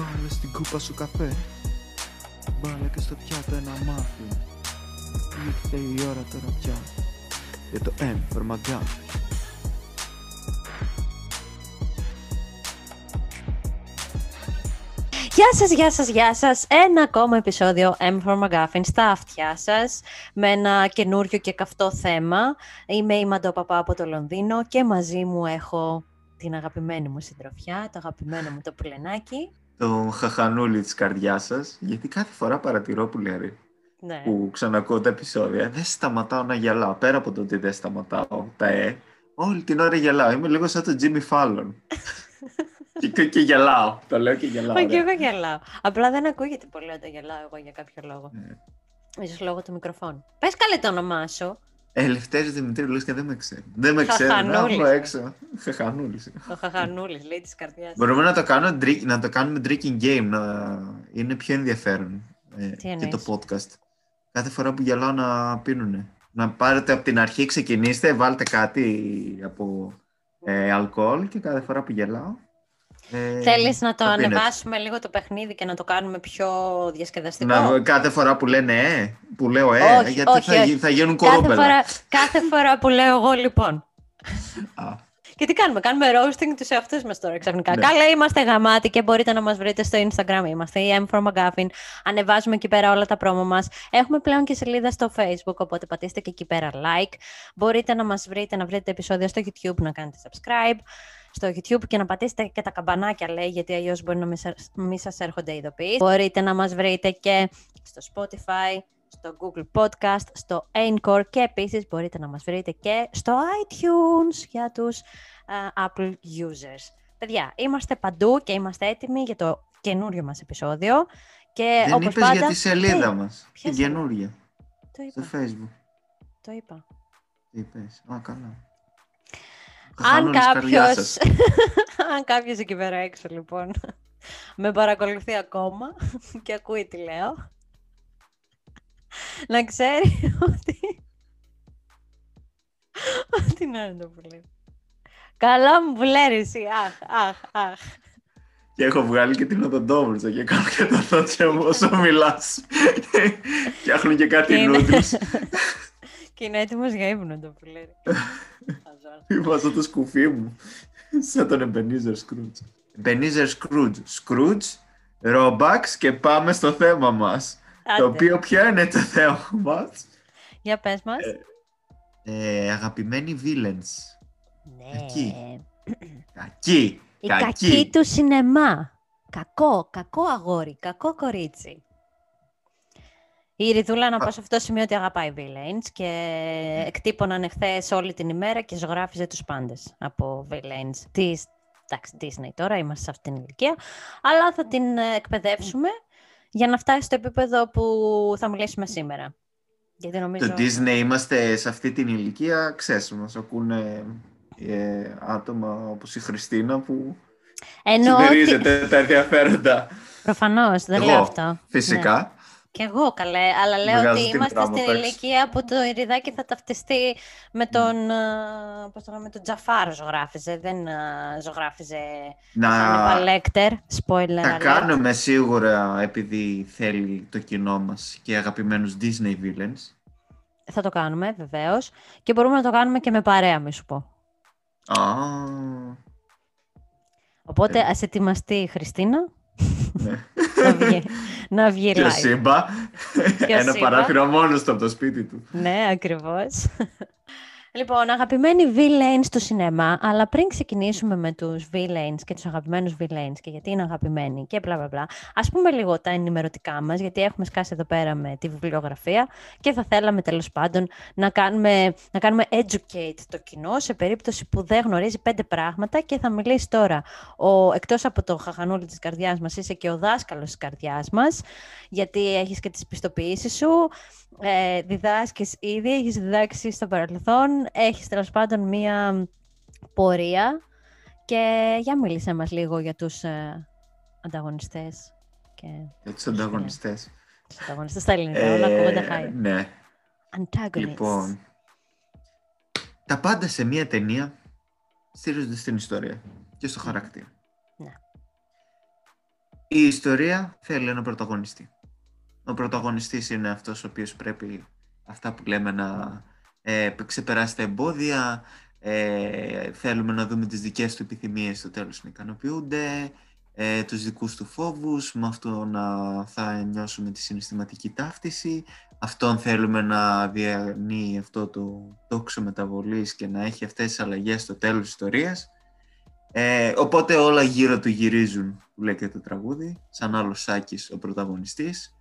Πάρε στην κούπα σου καφέ, μπάλα και στο πιάτο ένα μάφιν. Ήρθε η ώρα τώρα πια για το M for macguffin. Γεια σας, γεια σας, γεια σας. Ένα ακόμα επεισόδιο M for macguffin στα αυτιά σας με ένα καινούριο και καυτό θέμα. Είμαι η Μαντώ Παπά από το Λονδίνο και μαζί μου έχω την αγαπημένη μου συντροφιά, το αγαπημένο μου το πουλενάκι. Το χαχανούλι της καρδιάς σας, γιατί κάθε φορά παρατηρώ που λέει, ναι, που ξανακούω τα επεισόδια, δεν σταματάω να γελάω. Πέρα από το ότι δεν σταματάω τα όλη την ώρα γελάω. Είμαι λίγο σαν το Τζίμι Φάλον. Και γελάω. Το λέω και γελάω. Όχι, εγώ γελάω. Απλά δεν ακούγεται πολύ όταν γελάω εγώ για κάποιο λόγο. Ίσως λόγω του μικροφώνου. Πες καλέ το όνομά σου. Ελευθέρη Δημητρίου, λες και δεν με ξέρει. Δεν με ξέρει. Χαχανούλης. Το χαχανούλης, λέει της καρδιάς. Μπορούμε να το κάνουμε drinking game, να είναι πιο ενδιαφέρον και το podcast. Κάθε φορά που γελάω να πίνουνε. Να πάρετε από την αρχή, ξεκινήστε, βάλτε κάτι από αλκοόλ και κάθε φορά που γελάω. Θέλεις να το ανεβάσουμε λίγο το παιχνίδι και να το κάνουμε πιο διασκεδαστικό? Κάθε φορά που λένε που λέω όχι, γιατί όχι, θα γίνουν κορούμπελα. Κάθε φορά που λέω εγώ λοιπόν. Και τι κάνουμε roasting τους εαυτούς μας τώρα ξαφνικά. Ναι. Καλά, είμαστε γαμάτοι και μπορείτε να μας βρείτε στο Instagram. Είμαστε η M for macguffin. Ανεβάζουμε εκεί πέρα όλα τα πρόμο μας. Έχουμε πλέον και σελίδα στο Facebook, οπότε πατήστε και εκεί πέρα like. Μπορείτε να μας βρείτε, να βρείτε επεισόδια στο YouTube, να κάνετε subscribe στο YouTube και να πατήσετε και τα καμπανάκια, λέει, γιατί αλλιώς μπορεί να μην σας έρχονται ειδοποιήσεις. Μπορείτε να μας βρείτε και στο Spotify, στο Google Podcast, στο Anchor και επίσης μπορείτε να μας βρείτε και στο iTunes για τους Apple users. Παιδιά, είμαστε παντού και είμαστε έτοιμοι για το καινούριο μας επεισόδιο. Και δεν είπες πάντα για τη σελίδα μας, την καινούρια, στο Facebook. Το είπα. Είπες, καλά. Αν κάποιος εκεί πέρα έξω λοιπόν με παρακολουθεί ακόμα και ακούει τι λέω, να ξέρει ότι να το βουλεύει. Καλά μου βουλέρεις, αχ. Και έχω βγάλει και την οδοντόβουλτσα και κάνω και τα τότσια μου όσο μιλάς. Και έχουν και κάτι νούτους. Και είναι έτοιμος για ύπνο το βουλέρι. Βάζω το σκουφί μου σαν τον Ebenezer Scrooge. Scrooge, Robux και πάμε στο θέμα μας. Άντε. Το οποίο ποιο είναι το θέμα μας? Για πες μας. Αγαπημένοι villains. Ναι. Κακοί. Η κακή του σινεμά. Κακό αγόρι, κακό κορίτσι. Η Ριδούλα, να πω σε αυτό το σημείο ότι αγαπάει V-Lanes και εκτύπωναν εχθές όλη την ημέρα και ζωγράφιζε τους πάντες από V-Lanes της Disney. Τώρα είμαστε σε αυτήν την ηλικία, αλλά θα την εκπαιδεύσουμε για να φτάσει στο επίπεδο που θα μιλήσουμε σήμερα. Γιατί νομίζω το Disney είμαστε σε αυτή την ηλικία, ξέρεις, μας ακούνε άτομα όπως η Χριστίνα που συμπερίζεται τα ενδιαφέροντα. Προφανώς, δεν λέω αυτό. Φυσικά. Ναι. Κι εγώ καλέ, αλλά λέω ότι είμαστε στην ηλικία που το Ιριδάκι θα ταυτιστεί με τον Τζαφάρο ζωγράφιζε, δεν ζωγράφιζε Hannibal Lecter, spoiler. Θα κάνουμε σίγουρα, επειδή θέλει το κοινό μας και αγαπημένους Disney villains. Θα το κάνουμε βεβαίως και μπορούμε να το κάνουμε και με παρέα, μη σου πω. Οπότε ας ετοιμαστεί η Χριστίνα. Να βγει live. Και ο Σύμπα. Ένα παράθυρο μόνος του από το σπίτι του. Ναι, ακριβώς. Λοιπόν, αγαπημένοι V-Lanes του σινεμά, αλλά πριν ξεκινήσουμε με τους V-Lanes και τους αγαπημένους V-Lanes και γιατί είναι αγαπημένοι και bla bla bla, ας πούμε λίγο τα ενημερωτικά μας, γιατί έχουμε σκάσει εδώ πέρα με τη βιβλιογραφία και θα θέλαμε τέλος πάντων να κάνουμε educate το κοινό σε περίπτωση που δεν γνωρίζει πέντε πράγματα και θα μιλήσει τώρα, εκτός από το χαχανούλι της καρδιάς μας, είσαι και ο δάσκαλος της καρδιάς μας, γιατί έχεις και τις πιστοποιήσεις σου. Διδάσκεις ήδη, έχεις διδάξει στο παρελθόν, έχεις τέλος πάντων μία πορεία και για μίλησέ μας λίγο για τους ανταγωνιστές. Για τους ανταγωνιστές. Τους ανταγωνιστές στα ελληνικά, όλα ακούγονται χάι. Ναι. Antagonists. Λοιπόν, τα πάντα σε μία ταινία στηρίζονται στην ιστορία και στο χαρακτήρα. Ναι. Η ιστορία θέλει έναν πρωταγωνιστή. Ο πρωταγωνιστής είναι αυτός ο οποίος πρέπει αυτά που λέμε να ξεπεράσει τα εμπόδια. Θέλουμε να δούμε τις δικές του επιθυμίες στο τέλος να ικανοποιούνται, τους δικούς του φόβους, με αυτό να θα νιώσουμε τη συναισθηματική ταύτιση. Αυτόν θέλουμε να διανύει αυτό το τόξο μεταβολής και να έχει αυτές τις αλλαγές στο τέλος της ιστορίας. Οπότε όλα γύρω του γυρίζουν, που λέει και το τραγούδι, σαν άλλο Σάκης ο πρωταγωνιστής.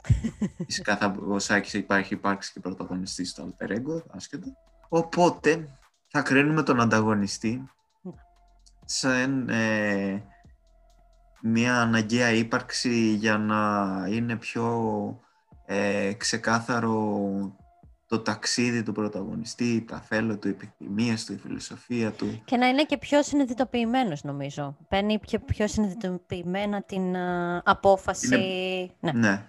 Φυσικά ο Σάκης υπάρξει και πρωταγωνιστής στο alter ego, άσχετο. Οπότε θα κρίνουμε τον ανταγωνιστή σαν μια αναγκαία ύπαρξη για να είναι πιο ξεκάθαρο το ταξίδι του πρωταγωνιστή, τα θέλω του, οι επιθυμίες του, η φιλοσοφία του. Και να είναι και πιο συνειδητοποιημένος, νομίζω. Παίρνει και πιο συνειδητοποιημένα την απόφαση. Είναι... Ναι.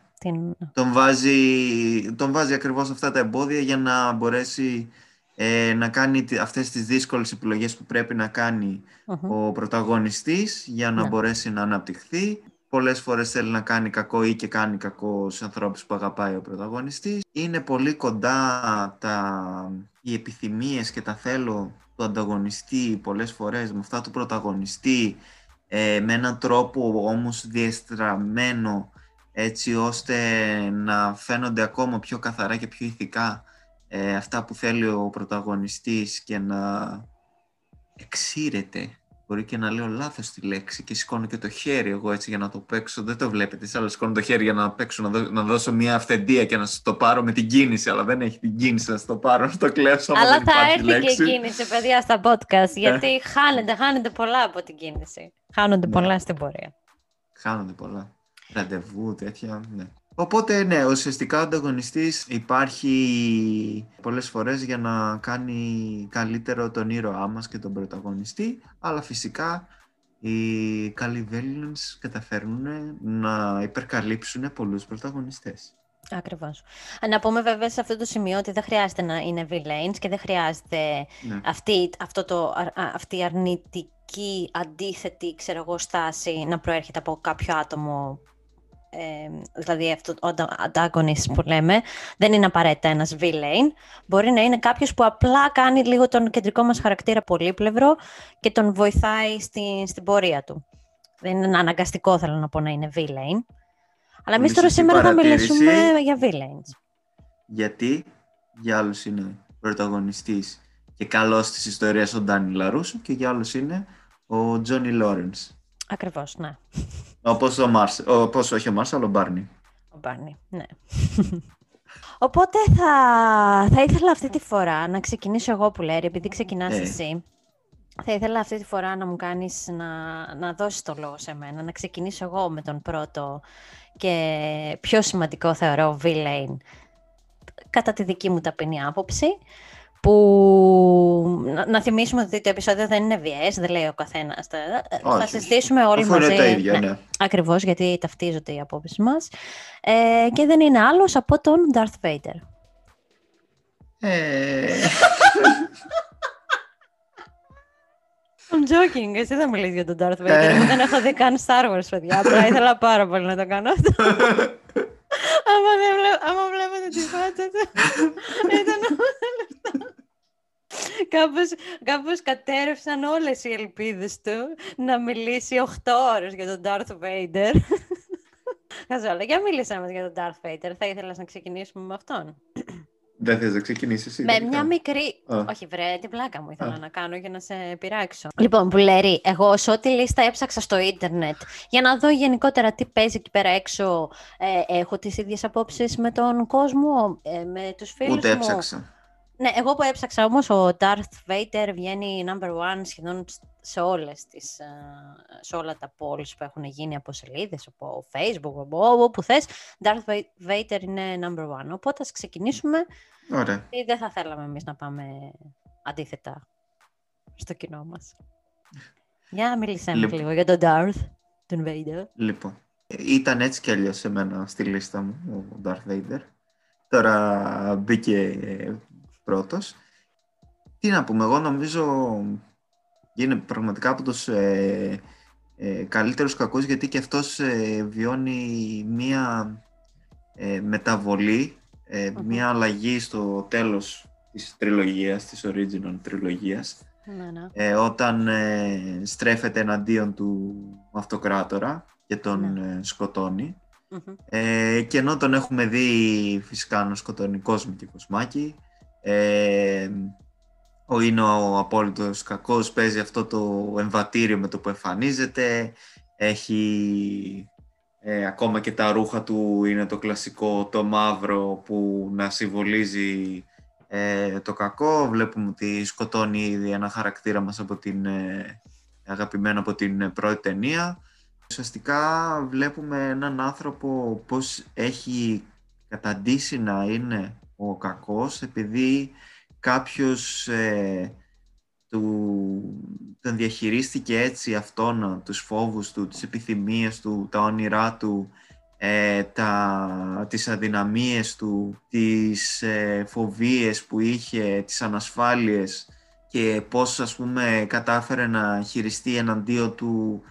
Τον βάζει ακριβώς αυτά τα εμπόδια για να μπορέσει να κάνει αυτές τις δύσκολες επιλογές που πρέπει να κάνει ο πρωταγωνιστής για να μπορέσει να αναπτυχθεί. Πολλές φορές θέλει να κάνει κακό ή και κάνει κακό στους ανθρώπους που αγαπάει ο πρωταγωνιστής. Είναι πολύ κοντά οι επιθυμίες και τα θέλω του ανταγωνιστή πολλές φορές με αυτά του πρωταγωνιστή, με έναν τρόπο όμως διεστραμμένο, έτσι ώστε να φαίνονται ακόμα πιο καθαρά και πιο ηθικά αυτά που θέλει ο πρωταγωνιστής και να εξήρεται. Μπορεί και να λέω λάθος τη λέξη και σηκώνω και το χέρι εγώ έτσι για να το παίξω. Δεν το βλέπετε, αλλά σηκώνω το χέρι για να παίξω, να δώσω μια αυθεντία και να σας το πάρω με την κίνηση. Αλλά δεν έχει την κίνηση να σας το πάρω, να το κλέψω. Αλλά δεν θα έρθει λέξη. Και η κίνηση, παιδιά, στα podcast. Γιατί χάνεται πολλά από την κίνηση. Χάνονται πολλά στην πορεία. Χάνονται πολλά. Ραντεβού, τέτοια. Ναι. Οπότε, ναι, ουσιαστικά ο ανταγωνιστής υπάρχει πολλές φορές για να κάνει καλύτερο τον ήρωά μας και τον πρωταγωνιστή, αλλά φυσικά οι καλοί villains καταφέρνουν να υπερκαλύψουν πολλούς πρωταγωνιστές. Ακριβώς. Να πούμε βέβαια σε αυτό το σημείο ότι δεν χρειάζεται να είναι villains και δεν χρειάζεται αυτή η αρνητική, αντίθετη, στάση να προέρχεται από κάποιο άτομο. Δηλαδή αυτό ο antagonist που λέμε δεν είναι απαραίτητα ένας V-Lane. Μπορεί να είναι κάποιος που απλά κάνει λίγο τον κεντρικό μας χαρακτήρα πολύπλευρο και τον βοηθάει στην πορεία του. Δεν είναι αναγκαστικό, θέλω να πω, να είναι V-Lane. Αλλά εμείς τώρα σήμερα θα μιλήσουμε για V-Lanes. Γιατί για άλλους είναι πρωταγωνιστής και καλός της ιστορίας ο Ντάνι Λαρούσο και για άλλους είναι ο Τζόνι Λόρενς. Ακριβώς, ναι. Ο Μπάρνι. Ο Μπάρνι, ναι. Οπότε θα ήθελα αυτή τη φορά να ξεκινήσω εγώ που λέει, επειδή ξεκινάς εσύ. Θα ήθελα αυτή τη φορά να μου κάνεις να δώσεις το λόγο σε μένα, να ξεκινήσω εγώ με τον πρώτο και πιο σημαντικό θεωρώ villain, κατά τη δική μου ταπεινή άποψη. Που να θυμίσουμε ότι το επεισόδιο δεν είναι VS, δεν λέει ο καθένας. Θα συζητήσουμε όλοι μαζί. Είναι τα ίδια, ναι. Ακριβώς, γιατί ταυτίζονται οι απόψεις μας. Και δεν είναι άλλος από τον Darth Vader. I'm joking, εσύ θα μιλήσεις για τον Darth Vader. Εγώ δεν έχω δει καν Star Wars, παιδιά. Απλά ήθελα πάρα πολύ να το κάνω αυτό. Άμα βλέπετε τη φάτσα του, ήταν όλα λεφτά. Κάπως κατέρευσαν όλες οι ελπίδες του να μιλήσει 8 ώρες για τον Darth Vader. Χαζόλα, για μίλησέ μας για τον Darth Vader. Θα ήθελες να ξεκινήσουμε με αυτόν. Δεν θες να ξεκινήσεις εσύ. Με μια μικρή... Όχι βρε, την πλάκα μου ήθελα να κάνω για να σε πειράξω. Λοιπόν, Πουλερή, εγώ σε ό,τι λίστα έψαξα στο ίντερνετ για να δω γενικότερα τι παίζει εκεί πέρα έξω. Έχω τις ίδιες απόψεις με τον κόσμο, με τους φίλους μου. Ούτε έψαξα. Ναι, εγώ που έψαξα όμως, ο Darth Vader βγαίνει number one σχεδόν σε όλα τα polls που έχουν γίνει από σελίδες, από Facebook, όπου θες. Darth Vader είναι number one. Οπότε ας ξεκινήσουμε. Ωραία. Δεν θα θέλαμε εμείς να πάμε αντίθετα στο κοινό μας. Για μιλήσαμε λίγο για τον Darth, τον Vader. Λοιπόν, ήταν έτσι κι αλλιώς σε μένα στη λίστα μου ο Darth Vader. Τώρα μπήκε... πρώτος. Τι να πούμε, εγώ νομίζω είναι πραγματικά από τους καλύτερους κακούς, γιατί και αυτός βιώνει μία μεταβολή, μία αλλαγή στο τέλος της τριλογίας, της original τριλογίας, όταν στρέφεται εναντίον του αυτοκράτορα και τον σκοτώνει. Και ενώ τον έχουμε δει φυσικά να σκοτώνει κόσμο και κοσμάκι, είναι ο απόλυτος κακός, παίζει αυτό το εμβατήριο με το που εμφανίζεται, έχει ακόμα και τα ρούχα του είναι το κλασικό το μαύρο που να συμβολίζει το κακό. Βλέπουμε ότι σκοτώνει ήδη ένα χαρακτήρα μας από την, αγαπημένο από την πρώτη ταινία. Ουσιαστικά βλέπουμε έναν άνθρωπο πώς έχει καταντήσει να είναι ο κακός, επειδή κάποιος τον διαχειρίστηκε έτσι αυτόνα, τους φόβους του, τις επιθυμίες του, τα όνειρά του, τις αδυναμίες του, τις φοβίες που είχε, τις ανασφάλειες, και πώς ας πούμε κατάφερε να χειριστεί εναντίον του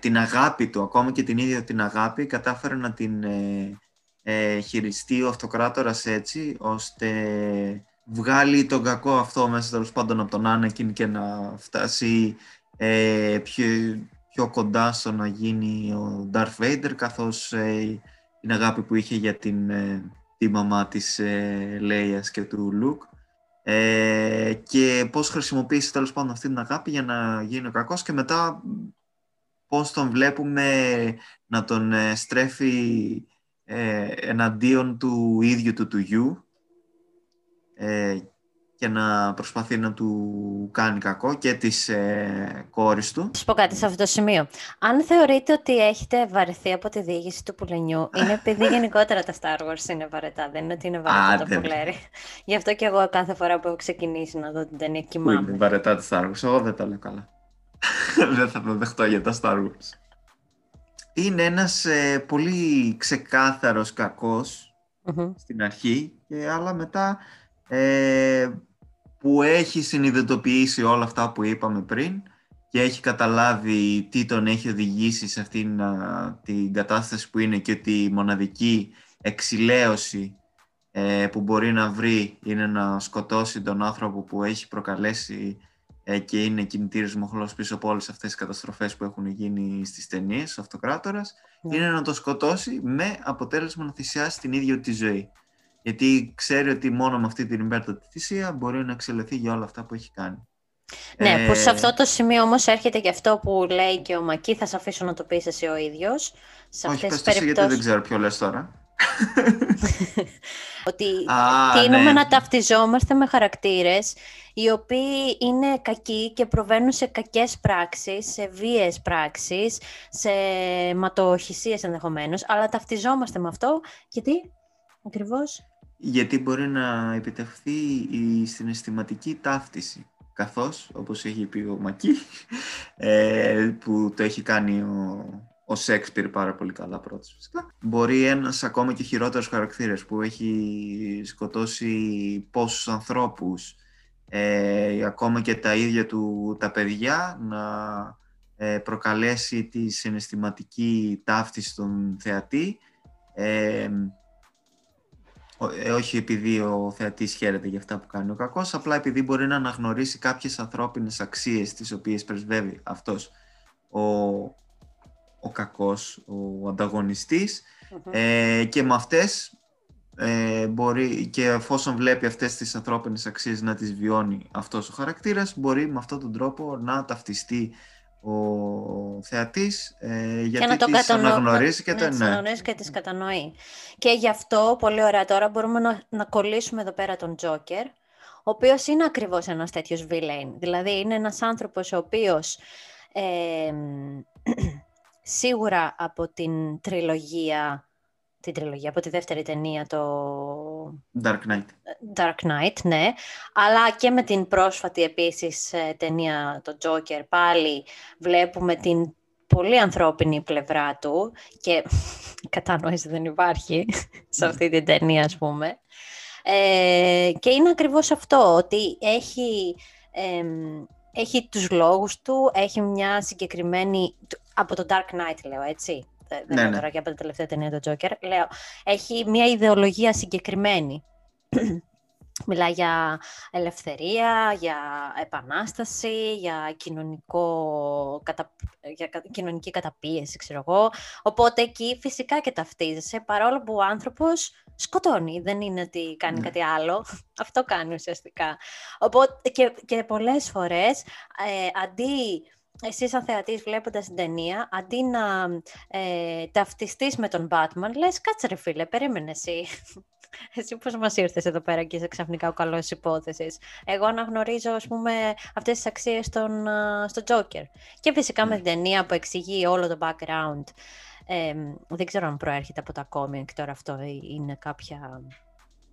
την αγάπη του, ακόμα και την ίδια την αγάπη κατάφερε να την χειριστεί ο αυτοκράτορας έτσι, ώστε βγάλει τον κακό αυτό μέσα τέλος πάντων από τον Anakin και να φτάσει πιο κοντά στο να γίνει ο Darth Vader, καθώς την αγάπη που είχε για τη μαμά της Leia και του Luke, και πώς χρησιμοποίησε τέλος πάντων αυτή την αγάπη για να γίνει ο κακός, και μετά πώς τον βλέπουμε να τον στρέφει εναντίον του ίδιου του γιου και να προσπαθεί να του κάνει κακό, και της κόρης του. Σας πω κάτι σε αυτό το σημείο. Αν θεωρείτε ότι έχετε βαρεθεί από τη διήγηση του πουλενιού, είναι επειδή γενικότερα τα Star Wars είναι βαρετά, δεν είναι ότι είναι βαρετό το πουλέρι. Γι' αυτό και εγώ κάθε φορά που έχω ξεκινήσει να δω την ταινία κοιμάμαι. Είναι βαρετά τα Star Wars, εγώ δεν τα λέω καλά. Δεν θα το δεχτώ για τα Star Wars. Είναι ένας πολύ ξεκάθαρος κακός στην αρχή, αλλά μετά που έχει συνειδητοποιήσει όλα αυτά που είπαμε πριν και έχει καταλάβει τι τον έχει οδηγήσει σε αυτήν την κατάσταση που είναι, και ότι η μοναδική εξηλαίωση που μπορεί να βρει είναι να σκοτώσει τον άνθρωπο που έχει προκαλέσει και είναι κινητήριος μοχλός πίσω από όλες αυτές τις καταστροφές που έχουν γίνει στις ταινίες, ο αυτοκράτορας, είναι να το σκοτώσει με αποτέλεσμα να θυσιάσει την ίδια τη ζωή. Γιατί ξέρει ότι μόνο με αυτή την υπέρτατη θυσία μπορεί να εξελιχθεί για όλα αυτά που έχει κάνει. Ναι, που σε αυτό το σημείο όμως έρχεται και αυτό που λέει και ο Μακί, θα σε αφήσω να το πεις εσύ ο ίδιος. Σε όχι, πες περιπτώσεις... γιατί δεν ξέρω ποιο λες τώρα. Ότι τείνουμε να ταυτιζόμαστε με χαρακτήρες οι οποίοι είναι κακοί και προβαίνουν σε κακές πράξεις, σε βίαιες πράξεις, σε ματοχυσίες ενδεχομένως, αλλά ταυτιζόμαστε με αυτό γιατί ακριβώς. Γιατί μπορεί να επιτευχθεί η συναισθηματική ταύτιση, καθώς, όπως έχει πει ο Μακί, που το έχει κάνει ο Σέξπιρ πάρα πολύ καλά πρώτος φυσικά, μπορεί ένας ακόμα και χειρότερος χαρακτήρας που έχει σκοτώσει πόσους ανθρώπους, ακόμα και τα ίδια του τα παιδιά, να προκαλέσει τη συναισθηματική ταύτιση στον θεατή, όχι επειδή ο θεατής χαίρεται για αυτά που κάνει ο κακός, απλά επειδή μπορεί να αναγνωρίσει κάποιες ανθρώπινες αξίες τις οποίες πρεσβεύει αυτός ο κακός, ο ανταγωνιστής, και με αυτές μπορεί, και εφόσον βλέπει αυτές τις ανθρώπινες αξίες να τις βιώνει αυτός ο χαρακτήρας, μπορεί με αυτόν τον τρόπο να ταυτιστεί ο θεατής, γιατί τις αναγνωρίζει και τις κατανοεί. Και γι' αυτό, πολύ ωραία, τώρα μπορούμε να κολλήσουμε εδώ πέρα τον Τζόκερ, ο οποίος είναι ακριβώς ένας τέτοιος villain. Δηλαδή είναι ένας άνθρωπος ο οποίος σίγουρα από την τριλογία, από τη δεύτερη ταινία, το... Dark Knight, ναι. Αλλά και με την πρόσφατη επίσης ταινία, το Joker, πάλι βλέπουμε την πολύ ανθρώπινη πλευρά του και κατανόηση δεν υπάρχει σε αυτή την ταινία, ας πούμε. Και είναι ακριβώς αυτό, ότι έχει τους λόγους του, έχει μια συγκεκριμένη... από τον Dark Knight, λέω, έτσι. Δεν λέω τώρα και από την τελευταία ταινία του Joker. Λέω, έχει μια ιδεολογία συγκεκριμένη. Μιλάει για ελευθερία, για επανάσταση, για, κοινωνική καταπίεση, ξέρω εγώ. Οπότε εκεί φυσικά και ταυτίζεσαι, παρόλο που ο άνθρωπος σκοτώνει. Δεν είναι ότι κάνει κάτι άλλο. Αυτό κάνει ουσιαστικά. Οπότε, και πολλές φορές, αντί... εσύ σαν θεατής βλέποντας την ταινία, αντί να ταυτιστείς με τον Batman, λες, κάτσε ρε φίλε, περίμενε εσύ. Εσύ πώς μας ήρθες εδώ πέρα και είσαι ξαφνικά ο καλός της υπόθεσης. Εγώ αναγνωρίζω, ας πούμε, αυτές τις αξίες στο Joker. Και φυσικά με την ταινία που εξηγεί όλο το background. Δεν ξέρω αν προέρχεται από τα comic τώρα αυτό, είναι κάποια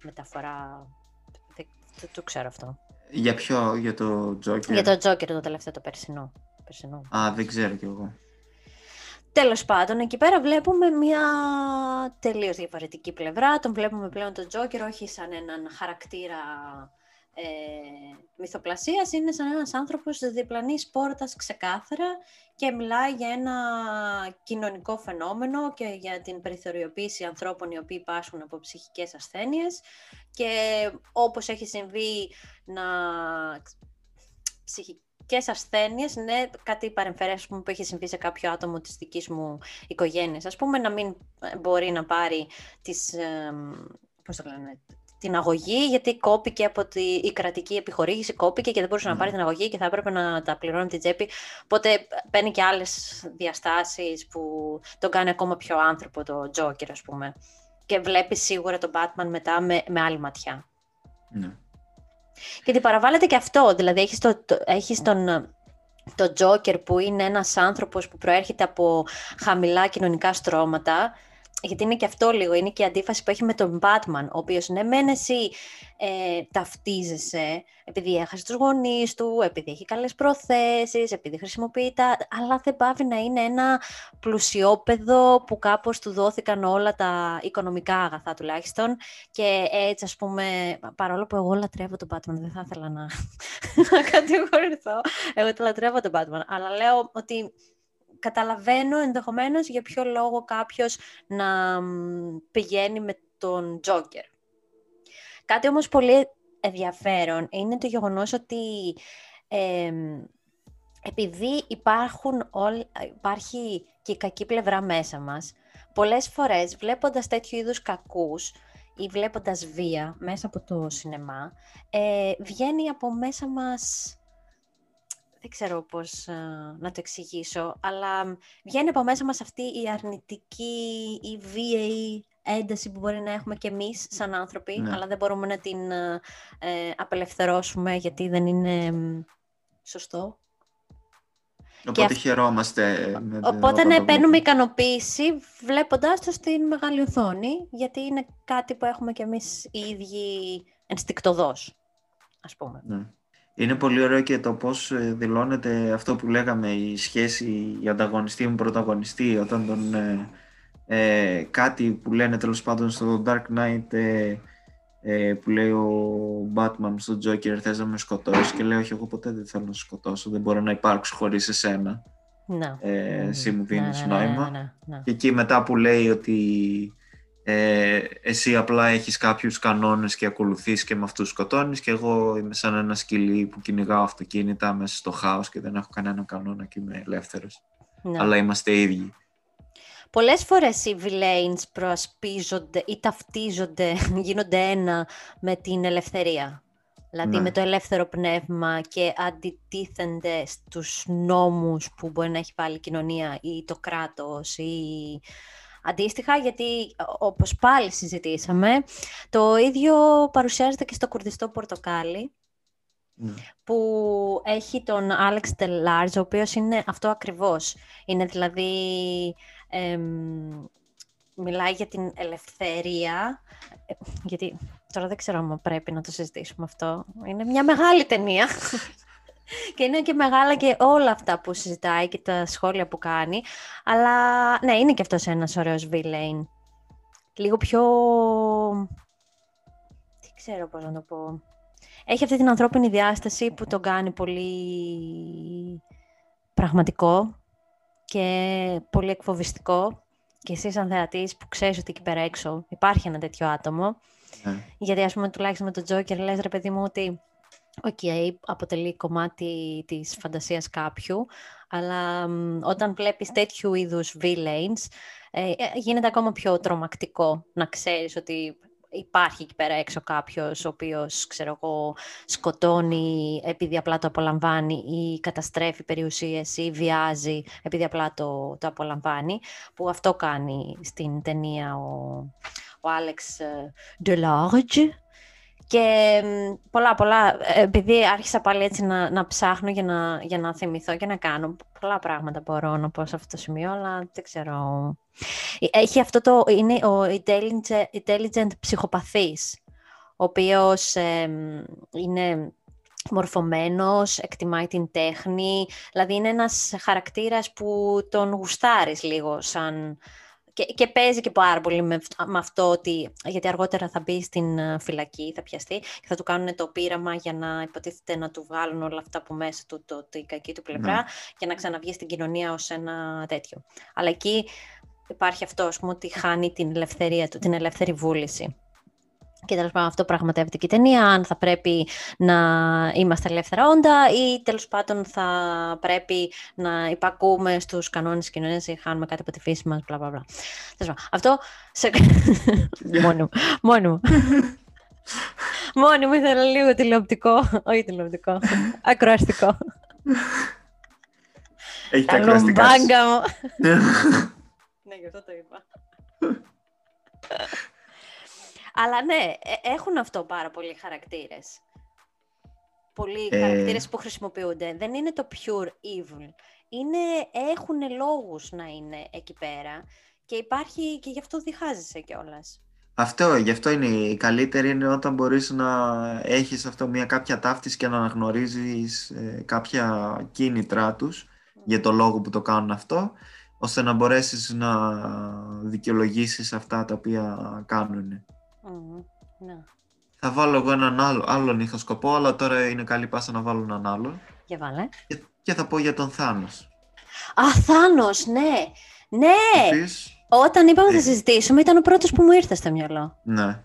μεταφορά, δεν το ξέρω αυτό. Για ποιο, για το Joker? Για το Joker το τελευταίο, το περσινό. Α, δεν ξέρω κι εγώ. Τέλος πάντων, εκεί πέρα βλέπουμε μια τελείως διαφορετική πλευρά. Τον βλέπουμε πλέον τον Joker όχι σαν έναν χαρακτήρα μυθοπλασίας, είναι σαν ένας άνθρωπος της διπλανής πόρτας ξεκάθαρα και μιλάει για ένα κοινωνικό φαινόμενο και για την περιθωριοποίηση ανθρώπων οι οποίοι πάσχουν από ψυχικές ασθένειες και όπως έχει συμβεί να... ψυχικές ασθένειες, ναι, κάτι παρεμφερές που έχει συμβεί σε κάποιο άτομο της δικής μου οικογένειας, ας πούμε, να μην μπορεί να πάρει την αγωγή, γιατί κόπηκε από η κρατική επιχορήγηση, κόπηκε και δεν μπορούσε να πάρει την αγωγή και θα έπρεπε να τα πληρώνει την τσέπη. Οπότε παίρνει και άλλες διαστάσεις που τον κάνει ακόμα πιο άνθρωπο το Joker, ας πούμε. Και βλέπει σίγουρα τον Batman μετά με άλλη ματιά. Ναι. Γιατί παραβάλλεται και αυτό, δηλαδή έχεις τον Joker που είναι ένας άνθρωπος που προέρχεται από χαμηλά κοινωνικά στρώματα. Γιατί είναι και αυτό λίγο, είναι και η αντίφαση που έχει με τον Batman, ο οποίος ναι μεν εσύ ταυτίζεσαι επειδή έχασε τους γονείς του, επειδή έχει καλές προθέσεις, επειδή χρησιμοποιεί αλλά δεν πάβει να είναι ένα πλουσιόπεδο που κάπως του δόθηκαν όλα τα οικονομικά αγαθά τουλάχιστον και έτσι ας πούμε, παρόλο που εγώ λατρεύω τον Batman, δεν θα ήθελα να κατηγορηθώ, εγώ το λατρεύω τον Batman, αλλά λέω ότι... καταλαβαίνω ενδεχομένως για ποιο λόγο κάποιος να πηγαίνει με τον Joker. Κάτι όμως πολύ ενδιαφέρον είναι το γεγονός ότι επειδή υπάρχει και η κακή πλευρά μέσα μας, πολλές φορές βλέποντας τέτοιου είδους κακούς ή βλέποντας βία μέσα από το σινεμά, βγαίνει από μέσα μας... δεν ξέρω πώς να το εξηγήσω, αλλά βγαίνει από μέσα μας αυτή η αρνητική, η βίαιη ένταση που μπορεί να έχουμε και εμείς σαν άνθρωποι, αλλά δεν μπορούμε να την απελευθερώσουμε γιατί δεν είναι σωστό. Οπότε χαιρόμαστε. Οπότε παίρνουμε ικανοποίηση βλέποντάς το στην μεγάλη οθόνη, γιατί είναι κάτι που έχουμε και εμείς οι ίδιοι ενστικτωδώς, ας πούμε. Ναι. Είναι πολύ ωραίο και το πώς δηλώνεται αυτό που λέγαμε, η σχέση ανταγωνιστή με πρωταγωνιστή, όταν κάτι που λένε τέλος πάντων στο Dark Knight που λέει ο Batman στο Joker, θες να με σκοτώσεις, και λέει όχι, εγώ ποτέ δεν θέλω να σκοτώσω, δεν μπορώ να υπάρξω χωρίς εσένα, εσύ μου δίνεις νόημα, και εκεί μετά που λέει ότι εσύ απλά έχεις κάποιους κανόνες και ακολουθείς και με αυτούς σκοτώνεις και εγώ είμαι σαν ένα σκυλί που κυνηγάω αυτοκίνητα μέσα στο χάος και δεν έχω κανένα κανόνα και είμαι ελεύθερος, αλλά είμαστε ίδιοι. Πολλές φορές οι V-Lanes προασπίζονται ή ταυτίζονται, γίνονται ένα με την ελευθερία, δηλαδή με το ελεύθερο πνεύμα, και αντιτίθενται στους νόμους που μπορεί να έχει βάλει η κοινωνία ή το κράτος ή... αντίστοιχα, γιατί όπως πάλι συζητήσαμε, το ίδιο παρουσιάζεται και στο Κουρδιστό Πορτοκάλι, που έχει τον Alex DeLarge, ο οποίος είναι αυτό ακριβώς. Είναι δηλαδή, μιλάει για την ελευθερία, γιατί τώρα δεν ξέρω αν πρέπει να το συζητήσουμε αυτό, είναι μια μεγάλη ταινία. Και είναι και μεγάλα και όλα αυτά που συζητάει και τα σχόλια που κάνει. Αλλά ναι, είναι και αυτός ένας ωραίος villain. Λίγο πιο... τι ξέρω πώς να το πω. Έχει αυτή την ανθρώπινη διάσταση που τον κάνει πολύ πραγματικό. και πολύ εκφοβιστικό. Και εσύ σαν θεατής που ξέρεις ότι εκεί πέρα έξω υπάρχει ένα τέτοιο άτομο. Yeah. Γιατί ας πούμε τουλάχιστον με τον Τζόκερ λες ρε παιδί μου ότι okay, αποτελεί κομμάτι της φαντασίας κάποιου, αλλά όταν βλέπεις τέτοιου είδους V-Lanes γίνεται ακόμα πιο τρομακτικό να ξέρεις ότι υπάρχει εκεί πέρα έξω κάποιος ο οποίος, ξέρω εγώ, σκοτώνει επειδή απλά το απολαμβάνει ή καταστρέφει περιουσίες ή βιάζει επειδή απλά το απολαμβάνει, που αυτό κάνει στην ταινία ο Alex DeLarge. Και πολλά, επειδή άρχισα πάλι έτσι να ψάχνω για να θυμηθώ και να κάνω πολλά πράγματα, μπορώ να πω σε αυτό το σημείο, αλλά δεν ξέρω. Έχει αυτό είναι ο intelligent ψυχοπαθής, ο οποίος είναι μορφωμένος, εκτιμάει την τέχνη, δηλαδή είναι ένας χαρακτήρας που τον γουστάρεις λίγο σαν... Και παίζει και πάρα πολύ με αυτό ότι, γιατί αργότερα θα μπει στην φυλακή, θα πιαστεί και θα του κάνουν το πείραμα για να υποτίθεται να του βγάλουν όλα αυτά που μέσα του, τη κακή του πλευρά, για να ξαναβγεί στην κοινωνία ως ένα τέτοιο. Αλλά εκεί υπάρχει αυτό, ας πούμε, ότι χάνει την ελευθερία του, την ελεύθερη βούληση. Και τέλος πάντων αυτό πραγματεύεται και η ταινία, αν θα πρέπει να είμαστε ελεύθερα όντα ή τέλος πάντων θα πρέπει να υπακούμε στους κανόνες της κοινωνίας ή χάνουμε κάτι από τη φύση μας, bla, bla, bla. Αυτό σε... Μόνη μου ήθελα λίγο τηλεοπτικό, ακροαστικό. Έχει τα ακροαστικά. Τα λουμπάγκα μου. Ναι, γι' αυτό το είπα. Αλλά ναι, έχουν αυτό πάρα πολλοί χαρακτήρες. Πολλοί χαρακτήρες που χρησιμοποιούνται. Δεν είναι το pure evil. Έχουν λόγους να είναι εκεί πέρα και υπάρχει και γι' αυτό διχάζεσαι κιόλας. Αυτό, γι' αυτό είναι η καλύτερη, είναι όταν μπορείς να έχεις αυτό μια κάποια ταύτιση και να αναγνωρίζεις κάποια κίνητρά τους για το λόγο που το κάνουν αυτό, ώστε να μπορέσεις να δικαιολογήσεις αυτά τα οποία κάνουν. Ναι. Θα βάλω εγώ έναν άλλον είχα σκοπό, αλλά τώρα είναι καλή πάσα να βάλω έναν άλλον. Για βάλε. Και θα πω για τον Θάνος. Α, Θάνος, ναι. Ναι. Όταν είπαμε θα συζητήσουμε, ήταν ο πρώτος που μου ήρθε στο μυαλό. Ναι.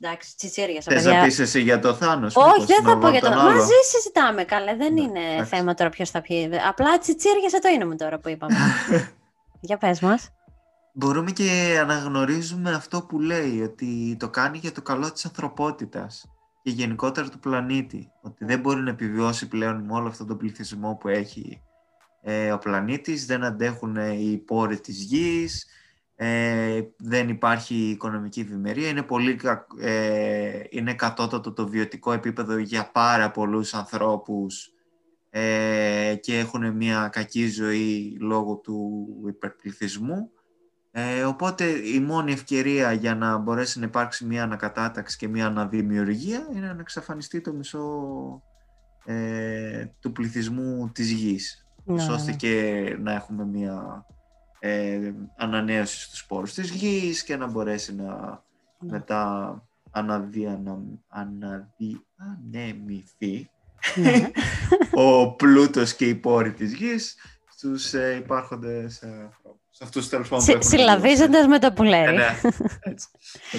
Εντάξει, τσιτσίρια σαν παιδιά. Θες να πεις εσύ για τον Θάνος? Όχι, δεν θα πω για τον Θάνος. Μαζί συζητάμε, καλέ. Δεν είναι θέμα τώρα ποιος θα πει. Απλά τσιτσίρια σαν το είναι μου τώρα που είπαμε. Για πες μας. Μπορούμε και αναγνωρίζουμε αυτό που λέει, ότι το κάνει για το καλό της ανθρωπότητας και γενικότερα του πλανήτη. Ότι δεν μπορεί να επιβιώσει πλέον με όλο αυτόν τον πληθυσμό που έχει ο πλανήτης, δεν αντέχουν οι πόροι της γης, δεν υπάρχει οικονομική ευημερία, είναι κατώτατο το βιωτικό επίπεδο για πάρα πολλούς ανθρώπους και έχουν μια κακή ζωή λόγω του υπερπληθυσμού. Οπότε η μόνη ευκαιρία για να μπορέσει να υπάρξει μια ανακατάταξη και μια αναδημιουργία είναι να εξαφανιστεί το μισό του πληθυσμού της γης, ώστε και να έχουμε μια ανανέωση στους πόρους της γης και να μπορέσει να μετά ανανεμηθεί ο πλούτος και οι πόροι της γης στους υπάρχοντες ανθρώπους. Συλλαβίζοντας με το που λέει. Ναι, έτσι.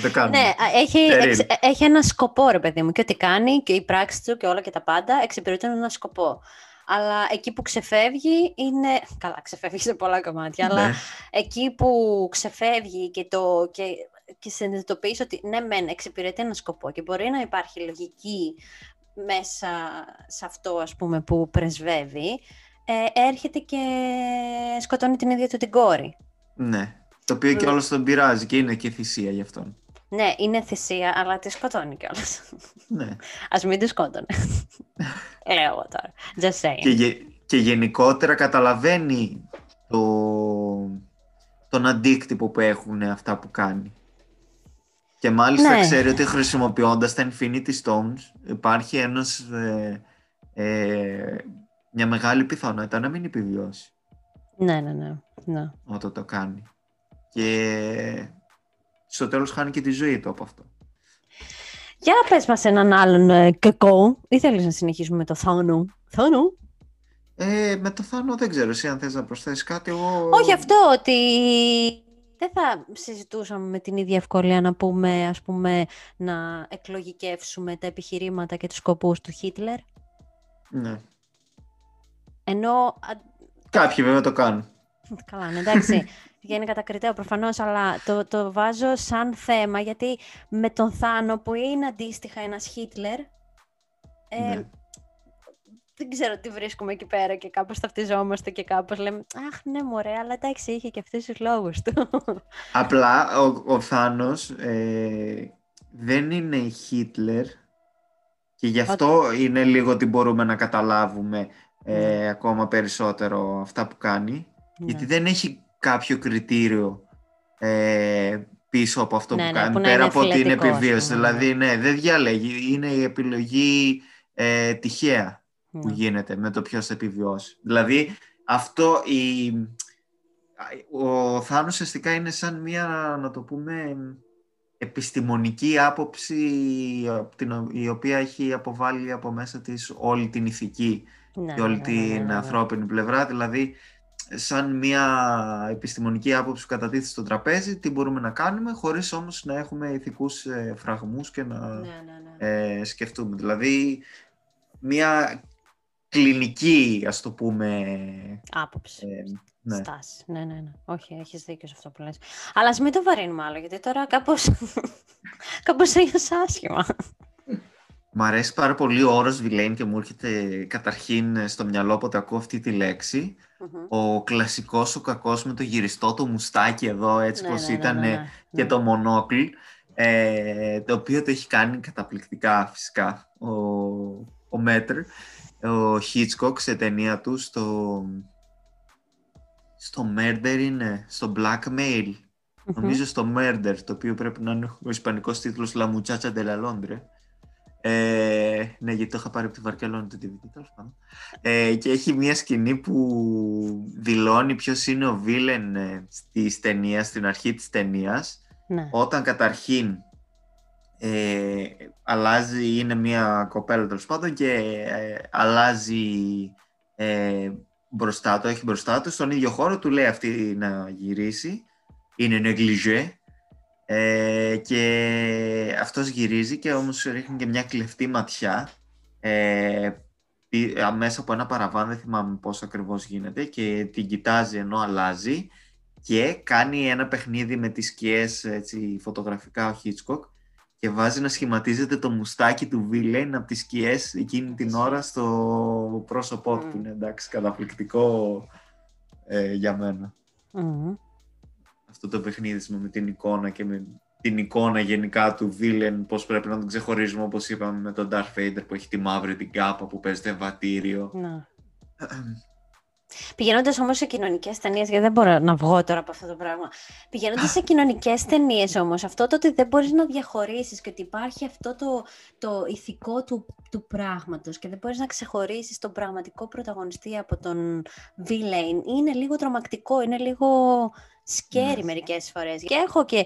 Το κάνουμε. Ναι, έχει ένα σκοπό, ρε παιδί μου. Και ό,τι κάνει και η πράξη του και όλα και τα πάντα εξυπηρετούν ένα σκοπό. Αλλά εκεί που ξεφεύγει είναι... Καλά, ξεφεύγει σε πολλά κομμάτια, αλλά εκεί που ξεφεύγει και συνειδητοποιείς ότι ναι, μεν, εξυπηρετεί ένα σκοπό και μπορεί να υπάρχει λογική μέσα σε αυτό, ας πούμε, που πρεσβεύει, έρχεται και σκοτώνει την ίδια του την κόρη. Ναι, το οποίο και όλος τον πειράζει και είναι και θυσία γι' αυτόν. Ναι, είναι θυσία, αλλά τη σκοτώνει κιόλας. Ναι. Ας μην τη σκότωνε. Λέω εγώ τώρα. Just saying. Και γενικότερα καταλαβαίνει τον αντίκτυπο που έχουν αυτά που κάνει. Και μάλιστα ξέρει ότι χρησιμοποιώντας τα Infinity Stones υπάρχει μια μεγάλη πιθανότητα να μην επιβιώσει. Ναι. Όταν το κάνει. Και στο τέλος χάνει και τη ζωή του από αυτό. Για πες μας έναν άλλον κακό. Ή θέλεις να συνεχίσουμε με το Θάνο? Με το Θάνο δεν ξέρω εσύ αν θες να προσθέσεις κάτι. Εγώ... Όχι αυτό, ότι δεν θα συζητούσαμε με την ίδια ευκολία να πούμε, ας πούμε, να εκλογικεύσουμε τα επιχειρήματα και τους σκοπούς του Χίτλερ. Ναι. Ενώ... Κάποιοι βέβαια το κάνουν. Καλά, εντάξει. Είναι κατακριτέο προφανώς, αλλά το βάζω σαν θέμα, γιατί με τον Θάνο που είναι αντίστοιχα ένας Χίτλερ, ναι. Δεν ξέρω τι βρίσκουμε εκεί πέρα και κάπως ταυτιζόμαστε και κάπως λέμε «Αχ, ναι μωρέ, αλλά εντάξει, είχε και αυτούς τους λόγους του». Απλά ο Θάνος δεν είναι Χίτλερ και γι' αυτό είναι λίγο ότι μπορούμε να καταλάβουμε ακόμα περισσότερο αυτά που κάνει, γιατί δεν έχει κάποιο κριτήριο πίσω από αυτό που κάνει, που πέρα από ότι είναι επιβίωση. Δηλαδή, ναι, δεν διαλέγει, είναι η επιλογή τυχαία που γίνεται με το ποιος θα επιβιώσει. Δηλαδή, αυτό ο Θάνος ουσιαστικά είναι σαν μια, να το πούμε, επιστημονική άποψη η οποία έχει αποβάλει από μέσα της όλη την ηθική και όλη την ανθρώπινη πλευρά. Δηλαδή, σαν μια επιστημονική άποψη που κατατίθεται στο τραπέζι, τι μπορούμε να κάνουμε, χωρίς όμως να έχουμε ηθικούς φραγμούς και να σκεφτούμε. Δηλαδή, μια κλινική, ας το πούμε... Άποψη. Ναι. Στάση. Ναι. Όχι, έχεις δίκιο σε αυτό που λες. Αλλά ας μην το βαρύνουμε άλλο, γιατί τώρα κάπως έγινε άσχημα. Μ' αρέσει πάρα πολύ ο όρος V-Lane και μου έρχεται καταρχήν στο μυαλό όποτε ακούω αυτή τη λέξη. Mm-hmm. Ο κλασικός, ο κακός με το γυριστό, το μουστάκι εδώ, έτσι πως ήταν και το μονόκλ, το οποίο το έχει κάνει καταπληκτικά φυσικά ο Μέτρ, ο Hitchcock σε ταινία του στο Murder είναι, στο Blackmail, νομίζω στο Murder, το οποίο πρέπει να είναι ο ισπανικός τίτλος La Muchacha de la Londres. Ναι, γιατί το είχα πάρει από τη Βαρκελόνη το DVD, τέλος πάντων. Και έχει μια σκηνή που δηλώνει ποιος είναι ο βίλεν της ταινίας, στην αρχή της ταινίας, όταν καταρχήν αλλάζει, είναι μια κοπέλα τέλος πάντων και αλλάζει μπροστά του, έχει μπροστά του, στον ίδιο χώρο του λέει αυτή να γυρίσει, είναι negligé. Και αυτός γυρίζει και όμως ρίχνει και μια κλεφτή ματιά μέσα από ένα παραβάν, δεν θυμάμαι πώς ακριβώς γίνεται, και την κοιτάζει ενώ αλλάζει και κάνει ένα παιχνίδι με τις σκιές, έτσι, φωτογραφικά ο Hitchcock, και βάζει να σχηματίζεται το μουστάκι του Villain από τις σκιές εκείνη την ώρα στο πρόσωπό του, που είναι, εντάξει, καταπληκτικό για μένα. Αυτό το παιχνίδι με την εικόνα και με την εικόνα γενικά του villain, πώς πρέπει να τον ξεχωρίζουμε, όπως είπαμε με τον Darth Vader που έχει τη μαύρη την κάπα που παίζει το εμβατήριο. Πηγαίνοντας όμως σε κοινωνικές ταινίες, γιατί δεν μπορώ να βγω τώρα από αυτό το πράγμα. Πηγαίνοντας σε κοινωνικές ταινίες όμως, αυτό το ότι δεν μπορείς να διαχωρίσεις και ότι υπάρχει αυτό το ηθικό του πράγματος και δεν μπορείς να ξεχωρίσεις τον πραγματικό πρωταγωνιστή από τον villain, είναι λίγο τρομακτικό, είναι λίγο σκέρι μερικές φορές. Και έχω και,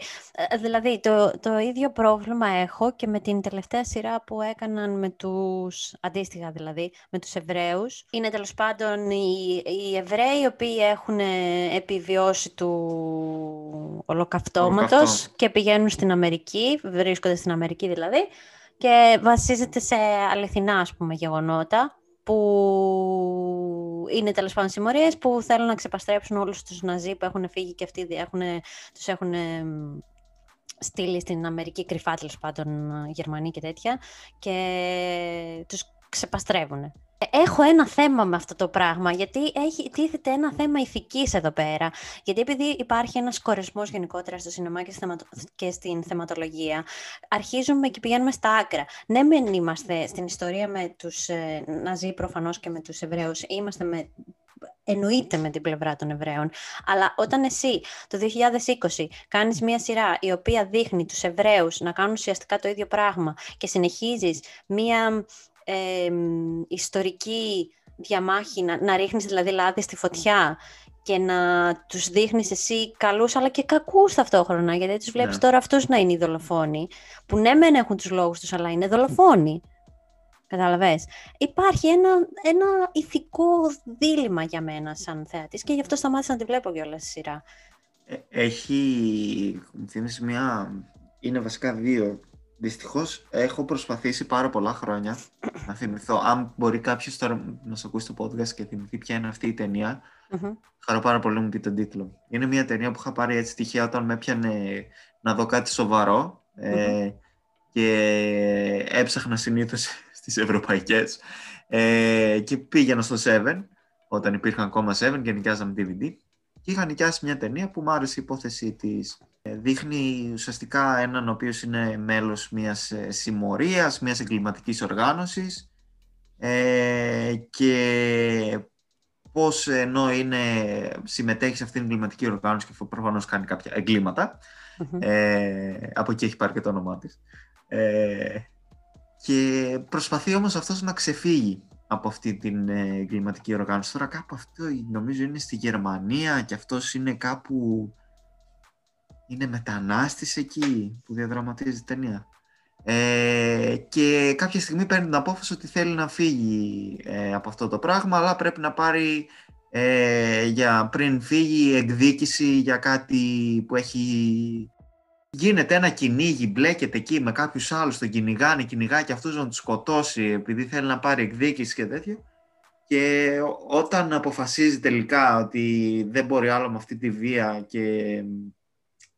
δηλαδή, το ίδιο πρόβλημα έχω και με την τελευταία σειρά που έκαναν με τους, αντίστοιχα δηλαδή, με τους Εβραίους. Είναι τέλος πάντων οι Εβραίοι οι οποίοι έχουν επιβιώσει του ολοκαυτώματος και πηγαίνουν στην Αμερική, βρίσκονται στην Αμερική δηλαδή, και βασίζεται σε αληθινά, ας πούμε, γεγονότα που... είναι τέλος πάντων συμμορίες που θέλουν να ξεπαστρέψουν όλους τους Ναζί που έχουν φύγει και αυτοί τους έχουν στείλει στην Αμερική κρυφά, τέλος πάντων, Γερμανοί και τέτοια, και τους ξεπαστρεύουν. Έχω ένα θέμα με αυτό το πράγμα, γιατί τίθεται ένα θέμα ηθικής εδώ πέρα. Γιατί επειδή υπάρχει ένας κορεσμός γενικότερα στο σινεμά και στην θεματολογία, αρχίζουμε και πηγαίνουμε στα άκρα. Ναι, μεν είμαστε στην ιστορία με τους Ναζί προφανώς και με τους Εβραίους, είμαστε εννοείται με την πλευρά των Εβραίων, αλλά όταν εσύ το 2020 κάνεις μια σειρά η οποία δείχνει τους Εβραίους να κάνουν ουσιαστικά το ίδιο πράγμα και συνεχίζεις μια... ιστορική διαμάχη, να ρίχνεις δηλαδή λάδι στη φωτιά και να τους δείχνεις εσύ καλούς αλλά και κακούς ταυτόχρονα, γιατί τους βλέπεις τώρα αυτούς να είναι οι δολοφόνοι που ναι μεν έχουν τους λόγους τους αλλά είναι δολοφόνοι. Καταλαβες. Υπάρχει ένα ηθικό δίλημμα για μένα σαν θεατής και γι' αυτό σταμάτησα να τη βλέπω κιόλας στη σειρά. Έχει, μου θυμίζεις μια, είναι βασικά δύο. Δυστυχώς έχω προσπαθήσει πάρα πολλά χρόνια να θυμηθώ. Αν μπορεί κάποιος τώρα να σου ακούσει το podcast και θυμηθεί ποια είναι αυτή η ταινία, χαρώ πάρα πολύ να μου πει τον τίτλο. Είναι μια ταινία που είχα πάρει έτσι τυχαία όταν με έπιανε να δω κάτι σοβαρό και έψαχνα συνήθως στις ευρωπαϊκές και πήγαινα στο 7 όταν υπήρχαν ακόμα 7 και νοικιάζαμε DVD και είχα νοικιάσει μια ταινία που μου άρεσε η υπόθεση της. Δείχνει ουσιαστικά έναν ο οποίος είναι μέλος μιας συμμορίας, μιας εγκληματικής οργάνωσης και πώς ενώ συμμετέχει σε αυτήν την εγκληματική οργάνωση και προφανώς κάνει κάποια εγκλήματα, από εκεί έχει πάρει και το όνομά της, και προσπαθεί όμως αυτός να ξεφύγει από αυτή την εγκληματική οργάνωση. Τώρα κάπου αυτό νομίζω είναι στη Γερμανία και αυτός είναι κάπου... Είναι μετανάστης εκεί που διαδραματίζει η ταινία. Και κάποια στιγμή παίρνει την απόφαση ότι θέλει να φύγει από αυτό το πράγμα, αλλά πρέπει να πάρει πριν φύγει εκδίκηση για κάτι που έχει... Γίνεται ένα κυνήγι, μπλέκεται εκεί με κάποιους άλλους, τον κυνηγάει και αυτούς να τους σκοτώσει επειδή θέλει να πάρει εκδίκηση και τέτοιο. Και όταν αποφασίζει τελικά ότι δεν μπορεί άλλο με αυτή τη βία και...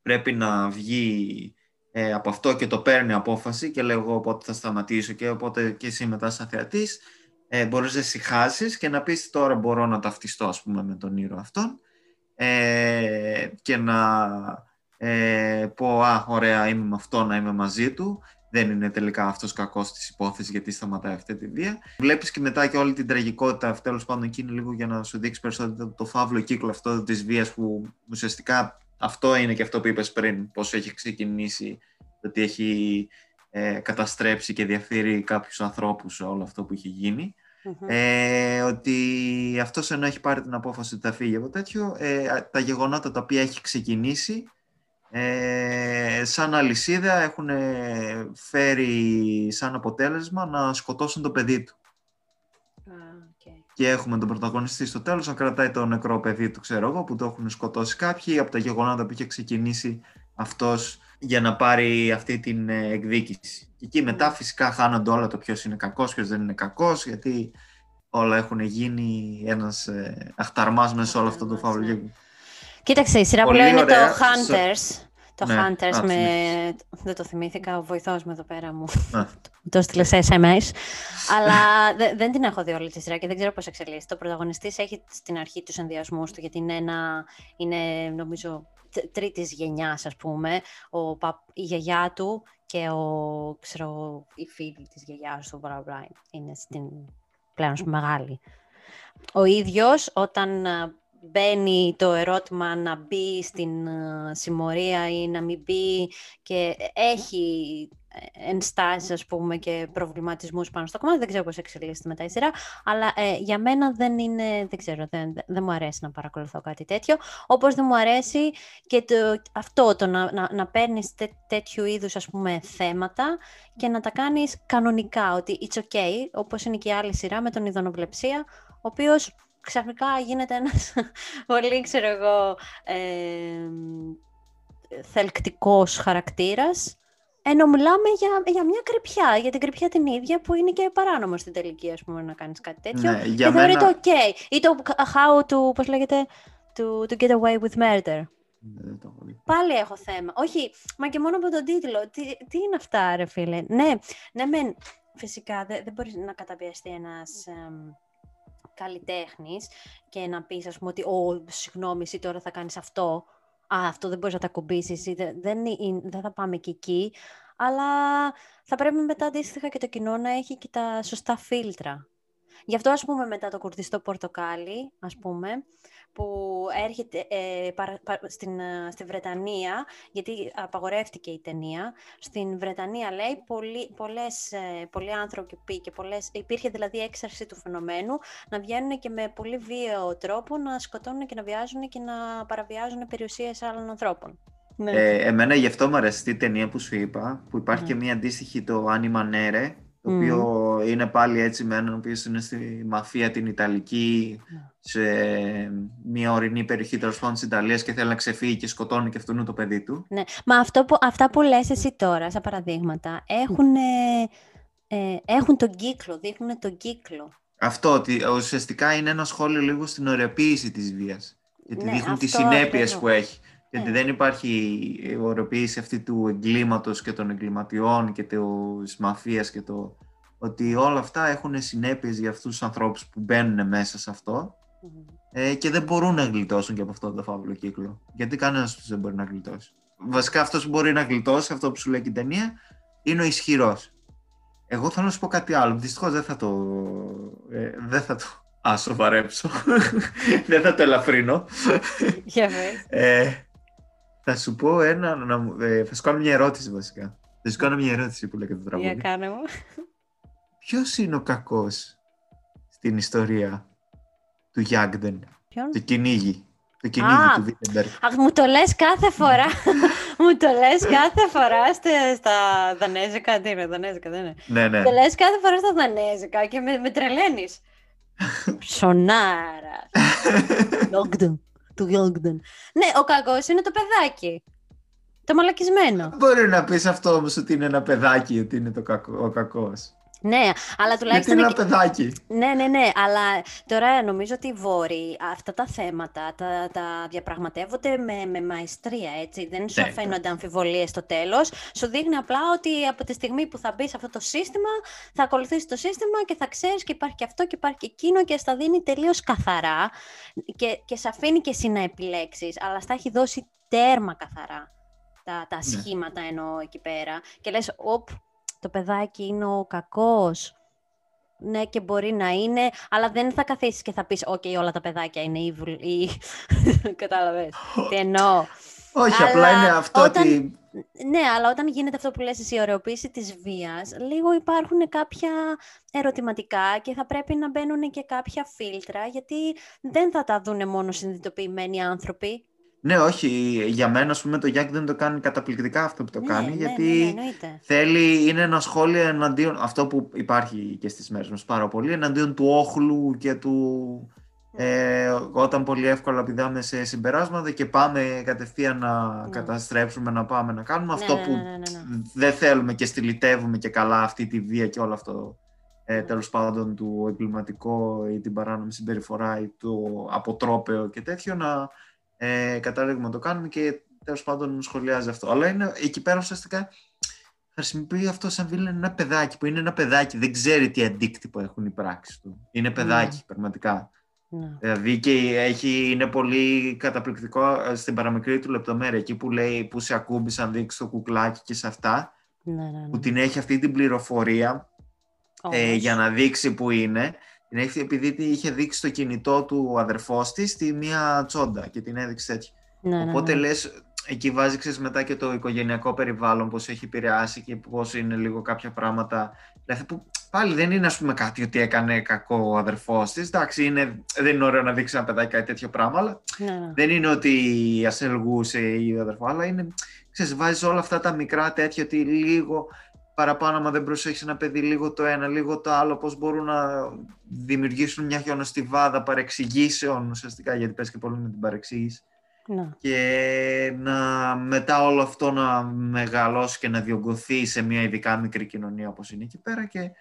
πρέπει να βγει από αυτό και το παίρνει απόφαση και λέγω οπότε θα σταματήσω και οπότε και εσύ μετά σαν θεατής μπορείς να συχάσεις και να πεις τώρα μπορώ να ταυτιστώ ας πούμε με τον ήρωα αυτόν και να πω ωραία είμαι με αυτό, να είμαι μαζί του, δεν είναι τελικά αυτός κακός της υπόθεσης γιατί σταματάει αυτή τη βία. Βλέπεις και μετά και όλη την τραγικότητα, τέλος πάντων εκείνη λίγο για να σου δείξει περισσότερο το φαύλο κύκλο αυτό της βίας που ουσιαστικά αυτό είναι και αυτό που είπες πριν, πώς έχει ξεκινήσει, ότι έχει καταστρέψει και διαφύρει κάποιους ανθρώπους όλο αυτό που έχει γίνει. Ότι αυτός ενώ έχει πάρει την απόφαση ότι θα φύγει από τέτοιο, τα γεγονότα τα οποία έχει ξεκινήσει, σαν αλυσίδα έχουν φέρει σαν αποτέλεσμα να σκοτώσουν το παιδί του. Και έχουμε τον πρωταγωνιστή στο τέλος να κρατάει το νεκρό παιδί του, ξέρω εγώ, που το έχουν σκοτώσει κάποιοι από τα γεγονότα που είχε ξεκινήσει αυτός για να πάρει αυτή την εκδίκηση. Και εκεί μετά φυσικά χάνονται όλα το ποιος είναι κακός, ποιος δεν είναι κακός, γιατί όλα έχουν γίνει ένας αχταρμάς μέσα σε όλο αυτό το φαύλο. Κοίταξε, η σειρά που λέω είναι το Hunters. Το ναι, Hunters με... Δεν το θυμήθηκα, ο βοηθός μου εδώ πέρα μου το στείλε σε SMS. Αλλά δεν την έχω δει όλη τη σειρά και δεν ξέρω πώς εξελίσσεται. Το πρωταγωνιστής έχει στην αρχή τους ενδιασμούς του, γιατί είναι νομίζω τρίτης γενιάς, ας πούμε. Η γιαγιά του και η φίλη της γιαγιάς του είναι στην πλέον μεγάλη. Ο ίδιος όταν... μπαίνει το ερώτημα να μπει στην συμμορία ή να μην μπει και έχει ενστάσεις, ας πούμε, και προβληματισμούς πάνω στο κομμάτι. Δεν ξέρω πώς εξελίσσεται μετά η σειρά, αλλά για μένα δεν είναι, δεν ξέρω, δεν μου αρέσει να παρακολουθώ κάτι τέτοιο, όπως δεν μου αρέσει και το να παίρνεις τέτοιου είδους, ας πούμε, θέματα και να τα κάνεις κανονικά, ότι it's okay, όπως είναι και η άλλη σειρά με τον ειδωνοβλεψία, ο οποίος ξαφνικά γίνεται ένας πολύ, ξέρω εγώ, θελκτικός χαρακτήρας, ενώ μιλάμε για μια κρυπιά, για την κρυπιά την ίδια που είναι και παράνομο στην τελική, ας πούμε, να κάνεις κάτι τέτοιο. Ναι, και θεωρεί το OK. Ή το how to, πώς λέγεται, to get away with murder. Ναι, πάλι έχω θέμα. Όχι, μα και μόνο από τον τίτλο. Τι είναι αυτά, ρε φίλε. Ναι, φυσικά δεν μπορεί να καταπιαστεί ένας... καλλιτέχνης και να πεις, ας πούμε, ότι συγγνώμη, εσύ τώρα θα κάνεις αυτό, αυτό δεν μπορείς να τα κουμπίσεις, δεν θα πάμε και εκεί, αλλά θα πρέπει μετά αντίστοιχα και το κοινό να έχει και τα σωστά φίλτρα. Γι' αυτό, ας πούμε, μετά το Κουρδιστό Πορτοκάλι, ας πούμε, που έρχεται στη Βρετανία, γιατί απαγορεύτηκε η ταινία, στην Βρετανία, λέει, πολλοί άνθρωποι και υπήρχε δηλαδή έξαρση του φαινομένου να βγαίνουν και με πολύ βίαιο τρόπο να σκοτώνουν και να βιάζουν και να παραβιάζουν περιουσίες άλλων ανθρώπων. Ναι. Εμένα γι' αυτό μου αρέσει η ταινία που σου είπα, που υπάρχει και μία αντίστοιχη, το Άνιμα Νέρε, το οποίο είναι πάλι έτσι με έναν ο οποίος είναι στη μαφία την Ιταλική, σε μια ορεινή περιοχή τέλος πάντων της Ιταλίας και θέλει να ξεφύγει και σκοτώνει και αυτόν το παιδί του. Ναι. Μα αυτό που, αυτά που λες εσύ τώρα, σαν παραδείγματα, έχουν, έχουν τον κύκλο, δείχνουν τον κύκλο. Αυτό, ότι ουσιαστικά είναι ένα σχόλιο λίγο στην ωριοποίηση της βίας. Γιατί ναι, δείχνουν τις συνέπειες που έχει. Γιατί δεν υπάρχει οριοποίηση αυτή του εγκλήματος και των εγκληματιών και της μαφίας και το... Ότι όλα αυτά έχουν συνέπειες για αυτούς τους ανθρώπους που μπαίνουν μέσα σε αυτό και δεν μπορούν να γλιτώσουν και από αυτό το φαύλο κύκλο. Γιατί κανένας τους δεν μπορεί να γλιτώσει. Βασικά αυτός που μπορεί να γλιτώσει, αυτό που σου λέει και η ταινία, είναι ο ισχυρός. Εγώ θέλω να σου πω κάτι άλλο. Δυστυχώς δεν θα το σοβαρέψω. Δεν θα το ελαφρύνω. Για βέβαια. Θα σου πω ένα... θα σου κάνω μια ερώτηση βασικά. Θα σου κάνω μια ερώτηση που λέει και το τραγούδι. Για κάνε μου. Ποιος είναι ο κακός στην ιστορία του Jagten? Ποιον? Το κυνήγι. Το κυνήγι του Βίτεμπεργκ. Αχ, μου το λες κάθε φορά. Μου το λες κάθε φορά στα δανέζικα. Τι είναι, δανέζικα δεν είναι. Ναι, ναι. Το λες κάθε φορά στα δανέζικα και με τρελαίνεις. Σονάρα. Jagten. Του Jagten. Ναι, ο κακός είναι το παιδάκι. Το μαλακισμένο. Μπορεί να πεις αυτό όμως ότι είναι ένα παιδάκι, ότι είναι ο κακός. Ναι, αλλά τουλάχιστον... Γιατί είναι ένα παιδάκι. Ναι, ναι, ναι, αλλά τώρα νομίζω ότι οι Βόρειοι αυτά τα θέματα τα διαπραγματεύονται με μαεστρία, έτσι. Δεν σου αφαίνονται αμφιβολίες στο τέλος. Σου δείχνει απλά ότι από τη στιγμή που θα μπει σε αυτό το σύστημα, θα ακολουθήσει το σύστημα και θα ξέρεις και υπάρχει και αυτό και υπάρχει και εκείνο και στα δίνει τελείως καθαρά και σε αφήνει και εσύ να επιλέξεις, αλλά στα έχει δώσει τέρμα καθαρά τα σχήματα εννοώ εκεί πέρα και λες, οπ, το παιδάκι είναι ο κακός. Ναι, και μπορεί να είναι, αλλά δεν θα καθίσεις και θα πεις «Οκ, όλα τα παιδάκια είναι evil» ή... Κατάλαβες τι εννοώ. Όχι, αλλά απλά είναι αυτό ότι... Ναι, αλλά όταν γίνεται αυτό που λες εσύ, η ωραιοποίηση της βίας, λίγο υπάρχουν κάποια ερωτηματικά και θα πρέπει να μπαίνουν και κάποια φίλτρα, γιατί δεν θα τα δουν μόνο συνειδητοποιημένοι άνθρωποι. Ναι, όχι. Για μένα, ας πούμε, το Jagten δεν το κάνει καταπληκτικά αυτό που το κάνει, γιατί θέλει, είναι ένα σχόλιο εναντίον, αυτό που υπάρχει και στις μέρες μας πάρα πολύ, εναντίον του όχλου και του... όταν πολύ εύκολα πηδάμε σε συμπεράσματα και πάμε κατευθείαν να καταστρέψουμε, να πάμε να κάνουμε αυτό που δεν θέλουμε και στυλιτεύουμε και καλά αυτή τη βία και όλο αυτό, τέλος πάντων, του εγκληματικό ή την παράνομη συμπεριφορά ή το αποτρόπαιο και τέτοιο, να... κατάλογμα το κάνουμε και τέλος πάντων σχολιάζει αυτό. Αλλά είναι, εκεί πέρα ουσιαστικά χρησιμοποιεί αυτό σαν βίλεν ένα παιδάκι που είναι ένα παιδάκι, δεν ξέρει τι αντίκτυπο έχουν οι πράξεις του. Είναι παιδάκι πραγματικά. Δηλαδή και είναι πολύ καταπληκτικό στην παραμικρή του λεπτομέρεια εκεί που λέει που σε ακούμπησαν, δείξει το κουκλάκι και σε αυτά που την έχει αυτή την πληροφορία για να δείξει που είναι. Επειδή είχε δείξει το κινητό του αδερφός της στη μία τσόντα και την έδειξε έτσι. Οπότε λες, εκεί βάζεις μετά και το οικογενειακό περιβάλλον, πώς έχει επηρεάσει και πώς είναι λίγο κάποια πράγματα. Δηλαδή που πάλι δεν είναι, ας πούμε, κάτι ότι έκανε κακό ο αδερφός της. Εντάξει, δεν είναι ωραίο να δείξει ένα παιδάκι κάτι τέτοιο πράγμα, αλλά δεν είναι ότι ασελγούσε ή ο αδερφός. Αλλά είναι, ξέρεις, βάζεις όλα αυτά τα μικρά τέτοια ότι λίγο... παραπάνω, άμα δεν προσέχεις ένα παιδί, λίγο το ένα, λίγο το άλλο, πώς μπορούν να δημιουργήσουν μια χιονοστιβάδα παρεξηγήσεων ουσιαστικά, γιατί πες και πολύ με την παρεξήγηση. Και να, μετά όλο αυτό να μεγαλώσει και να διωγκωθεί σε μια ειδικά μικρή κοινωνία όπως είναι εκεί πέρα και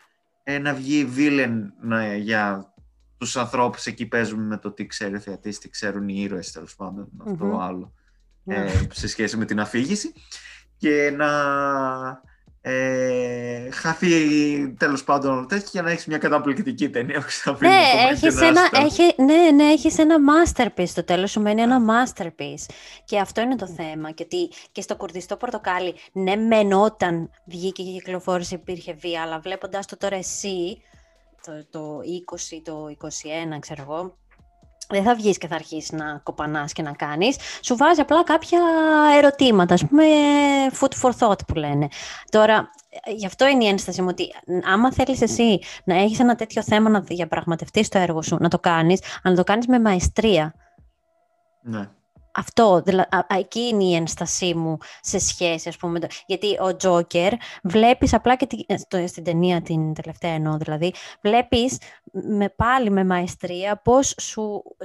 να βγει βίλεν για τους ανθρώπους εκεί παίζουν με το τι ξέρει ο θεατής, τι ξέρουν οι ήρωες τέλος πάντων, αυτό άλλο σε σχέση με την αφήγηση και να... χαθεί τέλος πάντων όλο τέτοιο για να έχεις μια καταπληκτική ταινία που ξαφνικά. Ναι, έχεις ένα masterpiece. Το τέλος σου μένει ένα masterpiece. Και αυτό είναι το θέμα. Και στο Κουρδιστό Πορτοκάλι, ναι, μεν όταν βγήκε και κυκλοφόρησε υπήρχε βία, αλλά βλέποντας το τώρα εσύ, το 20, το 21, ξέρω εγώ, δεν θα βγεις και θα αρχίσεις να κοπανάς και να κάνεις. Σου βάζει απλά κάποια ερωτήματα, ας πούμε food for thought που λένε. Τώρα, γι' αυτό είναι η ένσταση μου ότι άμα θέλεις εσύ να έχεις ένα τέτοιο θέμα να διαπραγματευτείς το έργο σου, να το κάνεις, αν το κάνεις με μαεστρία. Ναι. Αυτό, εκεί είναι η ένστασή μου σε σχέση, ας πούμε, γιατί ο Τζόκερ βλέπεις απλά και στην ταινία την τελευταία εννοώ, δηλαδή, βλέπεις πάλι με μαεστρία πώς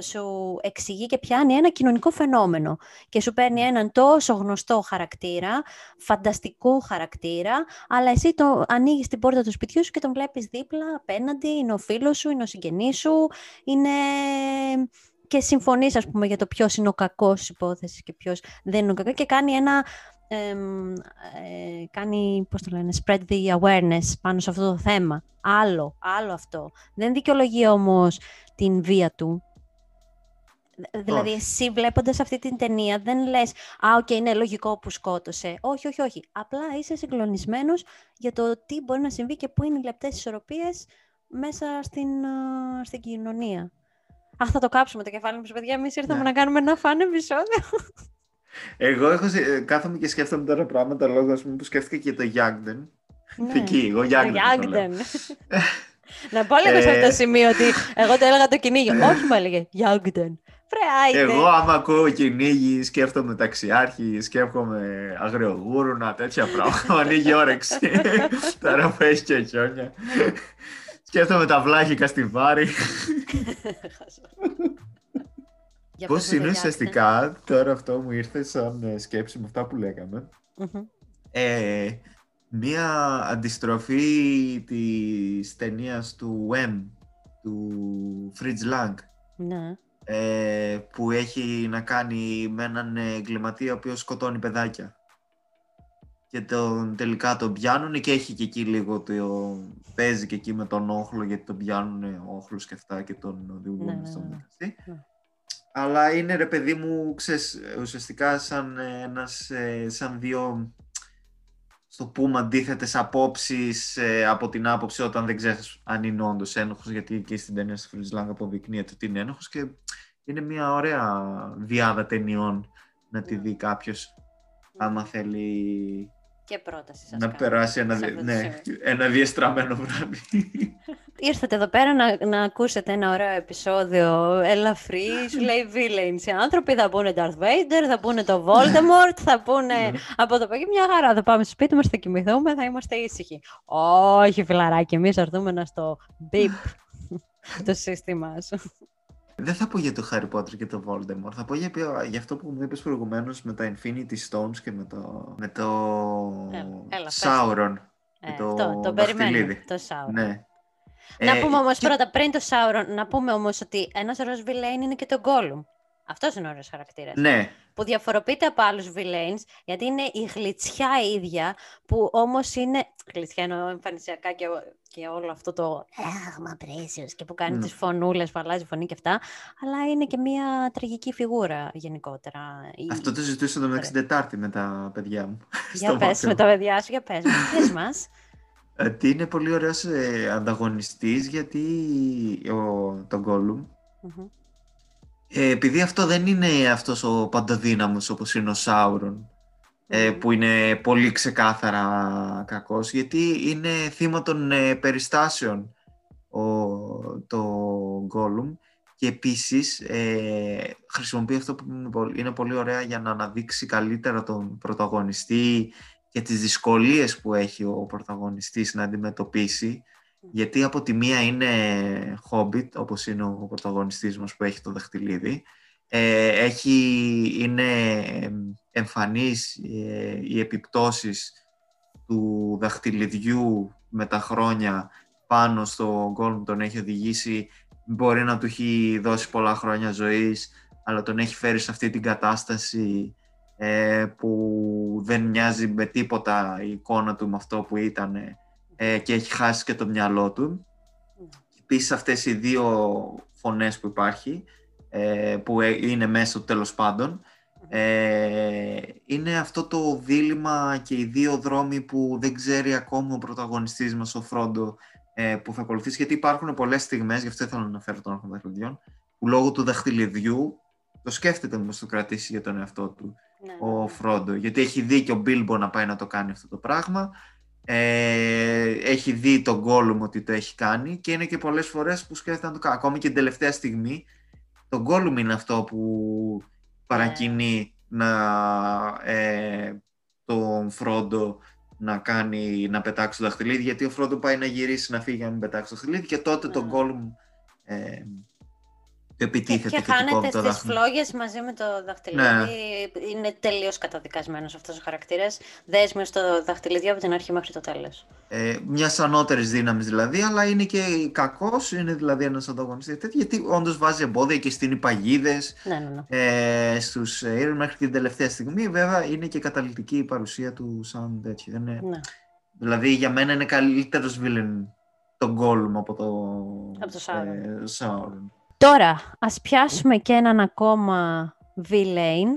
σου εξηγεί και πιάνει ένα κοινωνικό φαινόμενο και σου παίρνει έναν τόσο γνωστό χαρακτήρα, φανταστικό χαρακτήρα, αλλά εσύ το ανοίγεις την πόρτα του σπιτιού σου και τον βλέπεις δίπλα, απέναντι, είναι ο φίλος σου, είναι ο συγγενής σου, είναι... Και συμφωνείς, ας πούμε, για το ποιος είναι ο κακός υπόθεσης και ποιος δεν είναι ο κακός. Και κάνει ένα, πώς το λένε, spread the awareness πάνω σε αυτό το θέμα. Άλλο αυτό. Δεν δικαιολογεί όμως την βία του. Δηλαδή, εσύ βλέποντας αυτή την ταινία δεν λες «Α, είναι λογικό που σκότωσε». Όχι. Απλά είσαι συγκλονισμένος για το τι μπορεί να συμβεί και πού είναι οι λεπτές ισορροπίες μέσα στην κοινωνία. Αχ, θα το κάψουμε το κεφάλι μας, παιδιά. Εμείς ήρθαμε να κάνουμε ένα φαν επεισόδιο. Εγώ κάθομαι και σκέφτομαι τώρα πράγματα λόγω, ας πούμε, που σκέφτηκα και το Jagten. Εκεί, εγώ Jagten. Να πω λίγο σε αυτό το σημείο ότι εγώ το έλεγα το κυνήγι. Όχι, μου έλεγε Jagten. Εγώ άμα ακούω κυνήγι, σκέφτομαι ταξιάρχη, σκέφτομαι αγριογούρουνα, τέτοια πράγματα. Ανοίγει όρεξη. Τώρα που έχει και χιόνια. Σκέφτομαι τα βλάχικα στη Βάρη. Πώς είναι ουσιαστικά, τώρα αυτό μου ήρθε σαν σκέψη με αυτά που λέγαμε, μία αντιστροφή της ταινίας του M, του Fritz Lang, που έχει να κάνει με έναν εγκληματία ο οποίος σκοτώνει παιδάκια. Και τελικά τον πιάνουν και έχει και εκεί λίγο παίζει και εκεί με τον όχλο, γιατί τον πιάνουν όχλος και αυτά και τον οδηγούν στον δικαστή. Αλλά είναι, ρε παιδί μου, ξέρεις, ουσιαστικά σαν δύο, στο πούμε, αντίθετες απόψεις από την άποψη όταν δεν ξέρεις αν είναι όντως ένοχος, γιατί εκεί στην ταινία στη Φριτζλάνγκα αποδεικνύεται ότι είναι ένοχος και είναι μια ωραία διάδα ταινιών να τη δει κάποιος άμα θέλει και πρόταση σας να περάσει ένα διεστραμμένο βράδυ. Ήρθατε εδώ πέρα να ακούσετε ένα ωραίο επεισόδιο ελαφρύ, σου λέει V-Lanes. Οι άνθρωποι θα πούνε Darth Vader, θα πούνε το Voldemort, θα πούνε από το παγί μια χαρά. Θα πάμε στο σπίτι μας, θα κοιμηθούμε, θα είμαστε ήσυχοι. Όχι, φιλαράκι, εμείς έρθουμε να στο beep το σύστημά σου. Δεν θα πω για το Harry Potter και το Voldemort, θα πω για αυτό που μου είπες προηγουμένως με τα Infinity Stones και με το Sauron. Το περιμένω, το Sauron. Ναι. Να πούμε όμως πρώτα, πριν το Sauron, να πούμε όμως ότι ένας ωραίος villain είναι και το Gollum. Αυτός είναι ο ωραίος χαρακτήρας. Ναι. Που διαφοροποιείται από άλλους villains, γιατί είναι η γλιτσιά ίδια, που όμως είναι... Γλιτσιά εννοώ εμφανισιακά και όλο αυτό το «Αχ, precious» και που κάνει τις φωνούλες, που αλλάζει φωνή και αυτά, αλλά είναι και μια τραγική φιγούρα γενικότερα. Αυτό το ζητούσα το μεταξύ Τετάρτη με τα παιδιά μου. Για πες με τα παιδιά σου, για πες μας. Ότι είναι πολύ ωραίος ανταγωνιστής, γιατί τον Gollum... Επειδή αυτό δεν είναι αυτός ο παντοδύναμος όπως είναι ο Σάουρον, που είναι πολύ ξεκάθαρα κακός, γιατί είναι θύμα των περιστάσεων το Gollum, και επίσης χρησιμοποιεί αυτό που είναι πολύ ωραία για να αναδείξει καλύτερα τον πρωταγωνιστή και τις δυσκολίες που έχει ο πρωταγωνιστής να αντιμετωπίσει. Γιατί από τη μία είναι Hobbit, όπως είναι ο πρωταγωνιστής μας που έχει το δαχτυλίδι, είναι εμφανής οι επιπτώσεις του δαχτυλιδιού με τα χρόνια πάνω στο Gollum, τον έχει οδηγήσει, μπορεί να του έχει δώσει πολλά χρόνια ζωής, αλλά τον έχει φέρει σε αυτή την κατάσταση που δεν μοιάζει με τίποτα η εικόνα του με αυτό που ήτανε, και έχει χάσει και το μυαλό του. Επίσης αυτές οι δύο φωνές που υπάρχει, που είναι μέσα του τέλος πάντων, είναι αυτό το δίλημμα και οι δύο δρόμοι που δεν ξέρει ακόμα ο πρωταγωνιστής μας, ο Φρόντο, που θα ακολουθήσει, γιατί υπάρχουν πολλές στιγμές, γι' αυτό ήθελα να αναφέρω τον άγχο δαχτυλιδιών, που λόγω του δαχτυλιδιού το σκέφτεται μήπως το κρατήσει για τον εαυτό του ο Φρόντο, γιατί έχει δει και ο Μπίλμπο να πάει να το κάνει αυτό το πράγμα. Έχει δει τον Gollum ότι το έχει κάνει και είναι και πολλές φορές που σκέφτεται να το κάνει. Ακόμη και την τελευταία στιγμή, τον Gollum είναι αυτό που παρακινεί να, τον Φρόντο να κάνει, να πετάξει το δαχτυλίδι, γιατί ο Φρόντο πάει να γυρίσει να φύγει να μην πετάξει το δαχτυλίδι και τότε τον Gollum επιτίθεται και χάνεται στις φλόγες μαζί με το δαχτυλίδι. Ναι. Είναι τελείως καταδικασμένος αυτός ο χαρακτήρας. Δέσμιος το δαχτυλίδι από την αρχή μέχρι το τέλος. Μιας ανώτερης δύναμης δηλαδή, αλλά είναι και κακός, είναι δηλαδή ένας ανταγωνιστής. Γιατί όντως βάζει εμπόδια και στείνει παγίδες στους ήρωες μέχρι την τελευταία στιγμή. Βέβαια είναι και καταλυτική η παρουσία του σαν τέτοιο. Είναι... Ναι. Δηλαδή για μένα είναι καλύτερος βίλεν τον Gollum από το Sauron. Τώρα, ας πιάσουμε και έναν ακόμα V-Lane,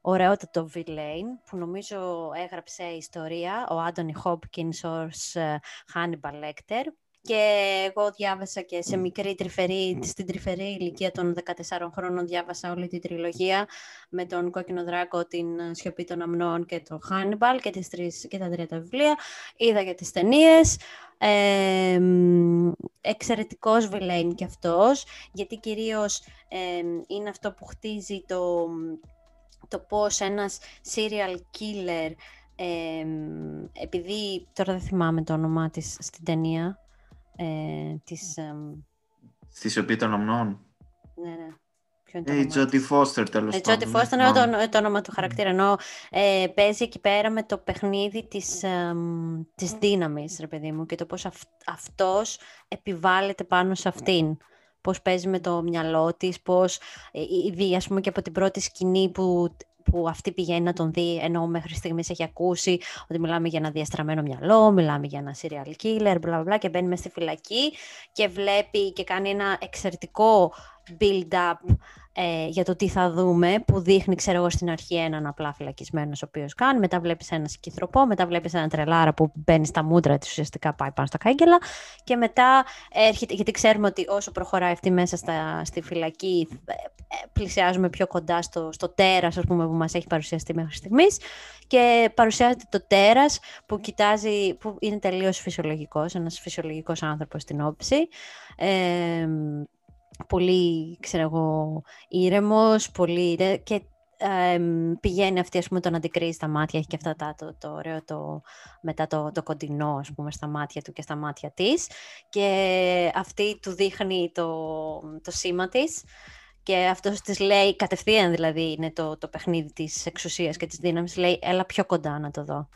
ωραιότατο V-Lane, που νομίζω έγραψε ιστορία, ο Άντονι Χόπκινς ως Hannibal Lecter. Και εγώ διάβασα και σε μικρή τρυφερή, στην τρυφερή ηλικία των 14 χρόνων, διάβασα όλη την τριλογία με τον Κόκκινο Δράκο, την Σιωπή των Αμνών και τον Hannibal και, και τα τρία τα βιβλία. Είδα για τις ταινίες. Εξαιρετικός βιλέιν και αυτός, γιατί κυρίως είναι αυτό που χτίζει το πώς ένας serial killer, επειδή τώρα δεν θυμάμαι το όνομά της στην ταινία, στη Σιωπή των Αμνών. Ναι, ναι. Τζόντι Φόστερ, τέλος πάντων. Τζόντι Φόστερ είναι το όνομα του χαρακτήρα, ενώ παίζει εκεί πέρα με το παιχνίδι της δύναμης, ρε παιδί μου, και το πώς αυτός επιβάλλεται πάνω σε αυτήν. Πώς παίζει με το μυαλό της, πώς δει, ας πούμε, και από την πρώτη σκηνή που αυτή πηγαίνει να τον δει, ενώ μέχρι στιγμής έχει ακούσει ότι μιλάμε για ένα διαστραμμένο μυαλό, μιλάμε για ένα serial killer, bla bla bla, και μπαίνει μες στη φυλακή και βλέπει και κάνει ένα εξαιρετικό build-up για το τι θα δούμε, που δείχνει, ξέρω εγώ, στην αρχή έναν απλά φυλακισμένο ο οποίος κάνει, μετά βλέπεις έναν σκυθροπό, μετά βλέπεις έναν τρελάρα που μπαίνει στα μούτρα της, ουσιαστικά πάει πάνω στα κάγκελα, και μετά έρχεται, γιατί ξέρουμε ότι όσο προχωράει αυτή μέσα στη φυλακή πλησιάζουμε πιο κοντά στο τέρας, ας πούμε, που μας έχει παρουσιαστεί μέχρι στιγμής, και παρουσιάζεται το τέρας που κοιτάζει, που είναι τελείως φυσιολογικός, ένας φυσιολογικός άνθρωπος στην όψη, πολύ, ξέρω εγώ, ήρεμος, πολύ, και πηγαίνει αυτή, ας πούμε, τον αντικρύει στα μάτια, έχει και αυτά το ωραίο μετά το κοντινό, ας πούμε, στα μάτια του και στα μάτια της, και αυτή του δείχνει το σήμα της, και αυτός της λέει κατευθείαν, δηλαδή είναι το παιχνίδι της εξουσίας και της δύναμης, λέει έλα πιο κοντά να το δω.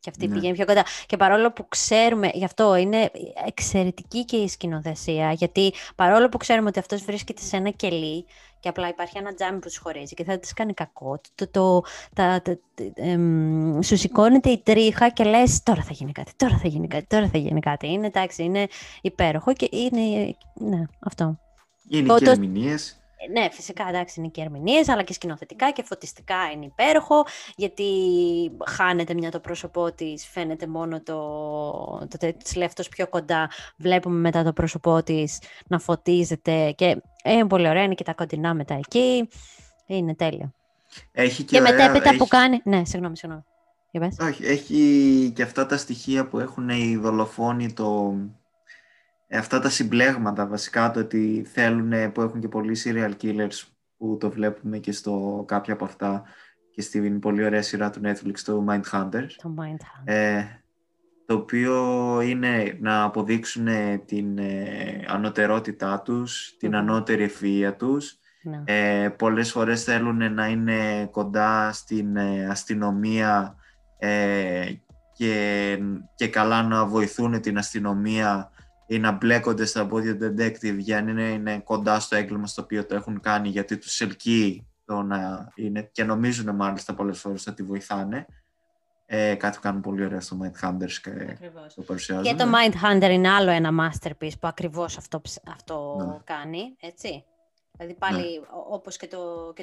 Και αυτή πηγαίνει πιο κοντά. Και παρόλο που ξέρουμε, γι' αυτό είναι εξαιρετική και η σκηνοθεσία, γιατί παρόλο που ξέρουμε ότι αυτός βρίσκεται σε ένα κελί και απλά υπάρχει ένα τζάμι που τους χωρίζει και θα της κάνει κακό, σου σηκώνεται η τρίχα και λες τώρα θα γίνει κάτι, τώρα θα γίνει κάτι, τώρα θα γίνει κάτι. Είναι, εντάξει, είναι υπέροχο και είναι, ναι, αυτό. Είναι και ερμηνείες. Ναι, φυσικά, εντάξει, είναι και ερμηνείες, αλλά και σκηνοθετικά και φωτιστικά είναι υπέροχο, γιατί χάνεται μια το πρόσωπό της, φαίνεται μόνο το λεφτός πιο κοντά, βλέπουμε μετά το πρόσωπό της να φωτίζεται και είναι πολύ ωραία, είναι και τα κοντινά μετά εκεί, είναι τέλειο. Έχει και μετέπειτα που κάνει... Ναι, συγγνώμη. Όχι, έχει και αυτά τα στοιχεία που έχουν οι δολοφόνοι, αυτά τα συμπλέγματα βασικά, το ότι θέλουν, που έχουν και πολλοί serial killers, που το βλέπουμε και στο κάποια από αυτά και στην πολύ ωραία σειρά του Netflix, το Mindhunter. Το Mindhunter. Το οποίο είναι να αποδείξουν την ανωτερότητά τους, την ανώτερη ευφυΐα τους. No. Πολλές φορές θέλουν να είναι κοντά στην αστυνομία και καλά να βοηθούν την αστυνομία ή να μπλέκονται στα πόδια του detective για να είναι κοντά στο έγκλημα στο οποίο το έχουν κάνει, γιατί τους ελκύει το να είναι, και νομίζουν μάλιστα πολλές φορές ότι βοηθάνε. Κάτι που κάνουν πολύ ωραία στο Mindhunters και το παρουσιάζουν. Και το Mindhunter είναι άλλο ένα masterpiece που ακριβώς αυτό κάνει, έτσι. Δηλαδή πάλι όπως και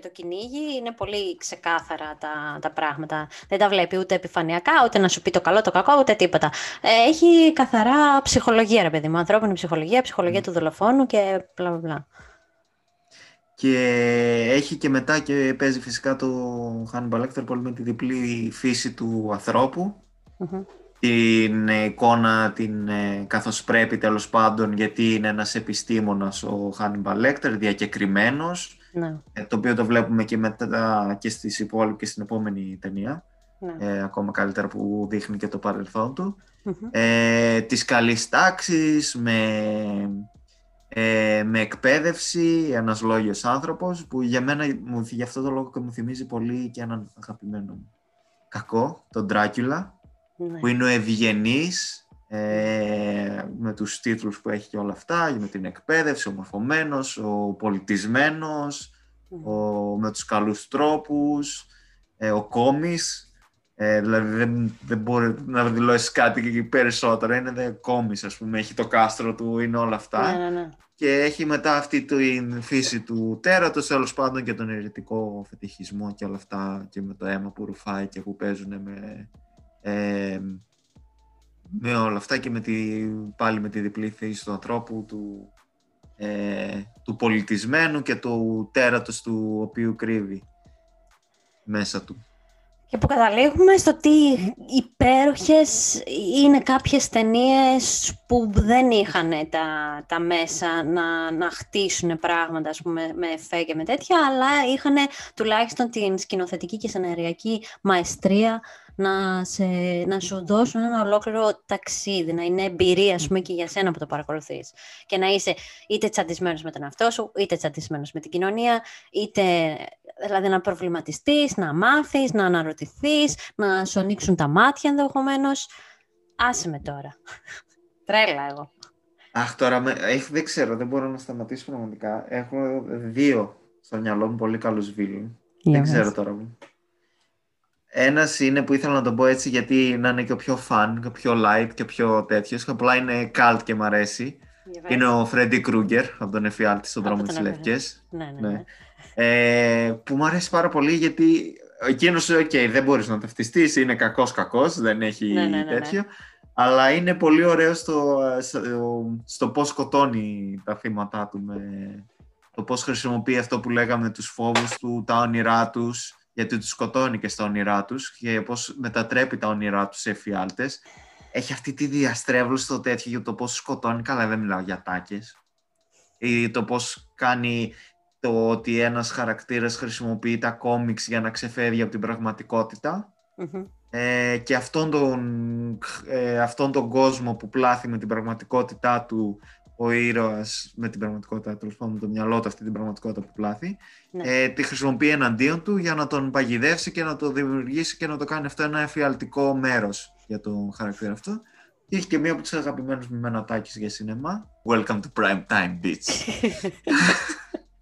το κυνήγι, είναι πολύ ξεκάθαρα τα πράγματα. Δεν τα βλέπει ούτε επιφανειακά, ούτε να σου πει το καλό, το κακό, ούτε τίποτα. Έχει καθαρά ψυχολογία, ρε παιδί μου, ανθρώπινη ψυχολογία, ψυχολογία του δολοφόνου και μπλα μπλα. Και έχει και μετά, και παίζει φυσικά το Hannibal Lecter πολύ με τη διπλή φύση του ανθρώπου. Mm-hmm. Την εικόνα, καθώς πρέπει, τέλος πάντων, γιατί είναι ένας επιστήμονας ο Hannibal Lecter, διακεκριμένος, Ναι. Το οποίο το βλέπουμε και μετά και στις υπόλοιπες και στην επόμενη ταινία. Ναι. Ακόμα καλύτερα που δείχνει και το παρελθόν του. Mm-hmm. Της καλής τάξης, με εκπαίδευση, ένας λόγιος άνθρωπος, που για μένα, γι' αυτό το λόγο και μου θυμίζει πολύ και έναν αγαπημένο μου κακό, τον Ντράκιουλα, ναι, που είναι ο ευγενής, με τους τίτλους που έχει και όλα αυτά, με την εκπαίδευση, ο μορφωμένος, ο πολιτισμένος, με τους καλούς τρόπους, ο κόμις, δηλαδή δεν μπορεί να δηλώσει κάτι περισσότερο, είναι δε κόμις, ας πούμε, έχει το κάστρο του, είναι όλα αυτά, ναι, ναι. Και έχει μετά αυτή την φύση του τέρατος, τέλος πάντων, και τον αιρετικό φετιχισμό και όλα αυτά, και με το αίμα που ρουφάει και που παίζουν με όλα αυτά, και πάλι με τη διπλή θέση του ανθρώπου, του πολιτισμένου και του τέρατος του οποίου κρύβει μέσα του. Και που καταλήγουμε στο τι υπέροχες είναι κάποιες ταινίες που δεν είχαν τα μέσα να χτίσουν πράγματα, ας πούμε, με εφέ και με τέτοια, αλλά είχαν τουλάχιστον την σκηνοθετική και σεναριακή μαεστρία να σου δώσουν ένα ολόκληρο ταξίδι, να είναι εμπειρία, ας πούμε, και για σένα που το παρακολουθείς. Και να είσαι είτε τσαντισμένος με τον εαυτό σου, είτε τσαντισμένος με την κοινωνία, είτε... Δηλαδή να προβληματιστείς, να μάθεις, να αναρωτηθείς, να σου ανοίξουν τα μάτια ενδεχομένως. Άσε με τώρα. Τρέλα εγώ. Αχ, τώρα δεν ξέρω, δεν μπορώ να σταματήσω πραγματικά. Έχω δύο στο μυαλό μου πολύ καλούς βίλου. Δεν ξέρω τώρα. Ένας είναι που ήθελα να τον πω έτσι γιατί να είναι και πιο fun, και πιο light και πιο τέτοιος. Απλά είναι cult και μ' αρέσει. Είναι ο Φρέντι Κρούγκερ από τον εφιάλτη στον δρόμο της Λευκές. Ναι. Που μου αρέσει πάρα πολύ γιατί εκείνος δεν μπορείς να ταυτιστείς, είναι κακός, δεν έχει τέτοιο, αλλά είναι πολύ ωραίο στο πώς σκοτώνει τα θύματα του, με το πώς χρησιμοποιεί αυτό που λέγαμε, τους φόβους του, τα όνειρά τους, γιατί τους σκοτώνει και στα όνειρά τους, και πώς μετατρέπει τα όνειρά τους σε εφιάλτες. Έχει αυτή τη διαστρέβλωση στο τέτοιο για το πώς σκοτώνει, καλά δεν μιλάω για τάκες, ή το πώς κάνει... το ότι ένας χαρακτήρας χρησιμοποιεί τα κόμιξ για να ξεφεύγει από την πραγματικότητα, mm-hmm. Και αυτόν τον κόσμο που πλάθει με την πραγματικότητά του ο ήρωας, με την πραγματικότητα, τέλος πάντων, με το μυαλό του αυτή την πραγματικότητα που πλάθει, ναι, τη χρησιμοποιεί εναντίον του για να τον παγιδεύσει και να το δημιουργήσει και να το κάνει αυτό ένα εφιαλτικό μέρος για τον χαρακτήρα αυτό. Είχε και μία από τους αγαπημένους με εμένα τάκης για σινεμά. Welcome to prime time, bitch.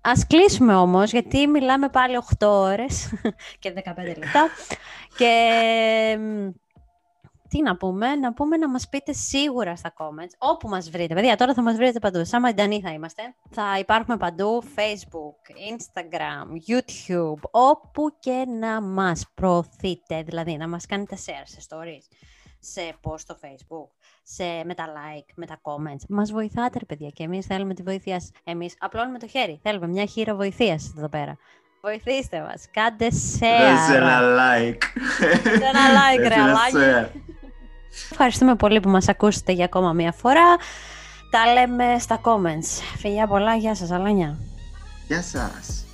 Ας κλείσουμε όμως, γιατί μιλάμε πάλι 8 ώρες και 15 λεπτά και τι να πούμε, να μας πείτε σίγουρα στα comments, όπου μας βρείτε. Παιδιά, τώρα θα μας βρείτε παντού, σαν Μαϊντανή θα είμαστε. Θα υπάρχουμε παντού, Facebook, Instagram, YouTube, όπου και να μας προωθείτε, δηλαδή να μας κάνετε share σε stories, σε post στο Facebook, με τα like, με τα comments. Μας βοηθάτε, ρε παιδιά, και εμείς θέλουμε τη βοήθειά σας. Εμείς απλώνουμε το χέρι. Θέλουμε μια χείρα βοηθείας εδώ πέρα. Βοηθήστε μας. Κάντε share. Δώσε ένα like. Ευχαριστούμε πολύ που μας ακούσατε για ακόμα μια φορά. Τα λέμε στα comments. Φιλιά πολλά. Γεια σας, Αλάνια. Γεια σας.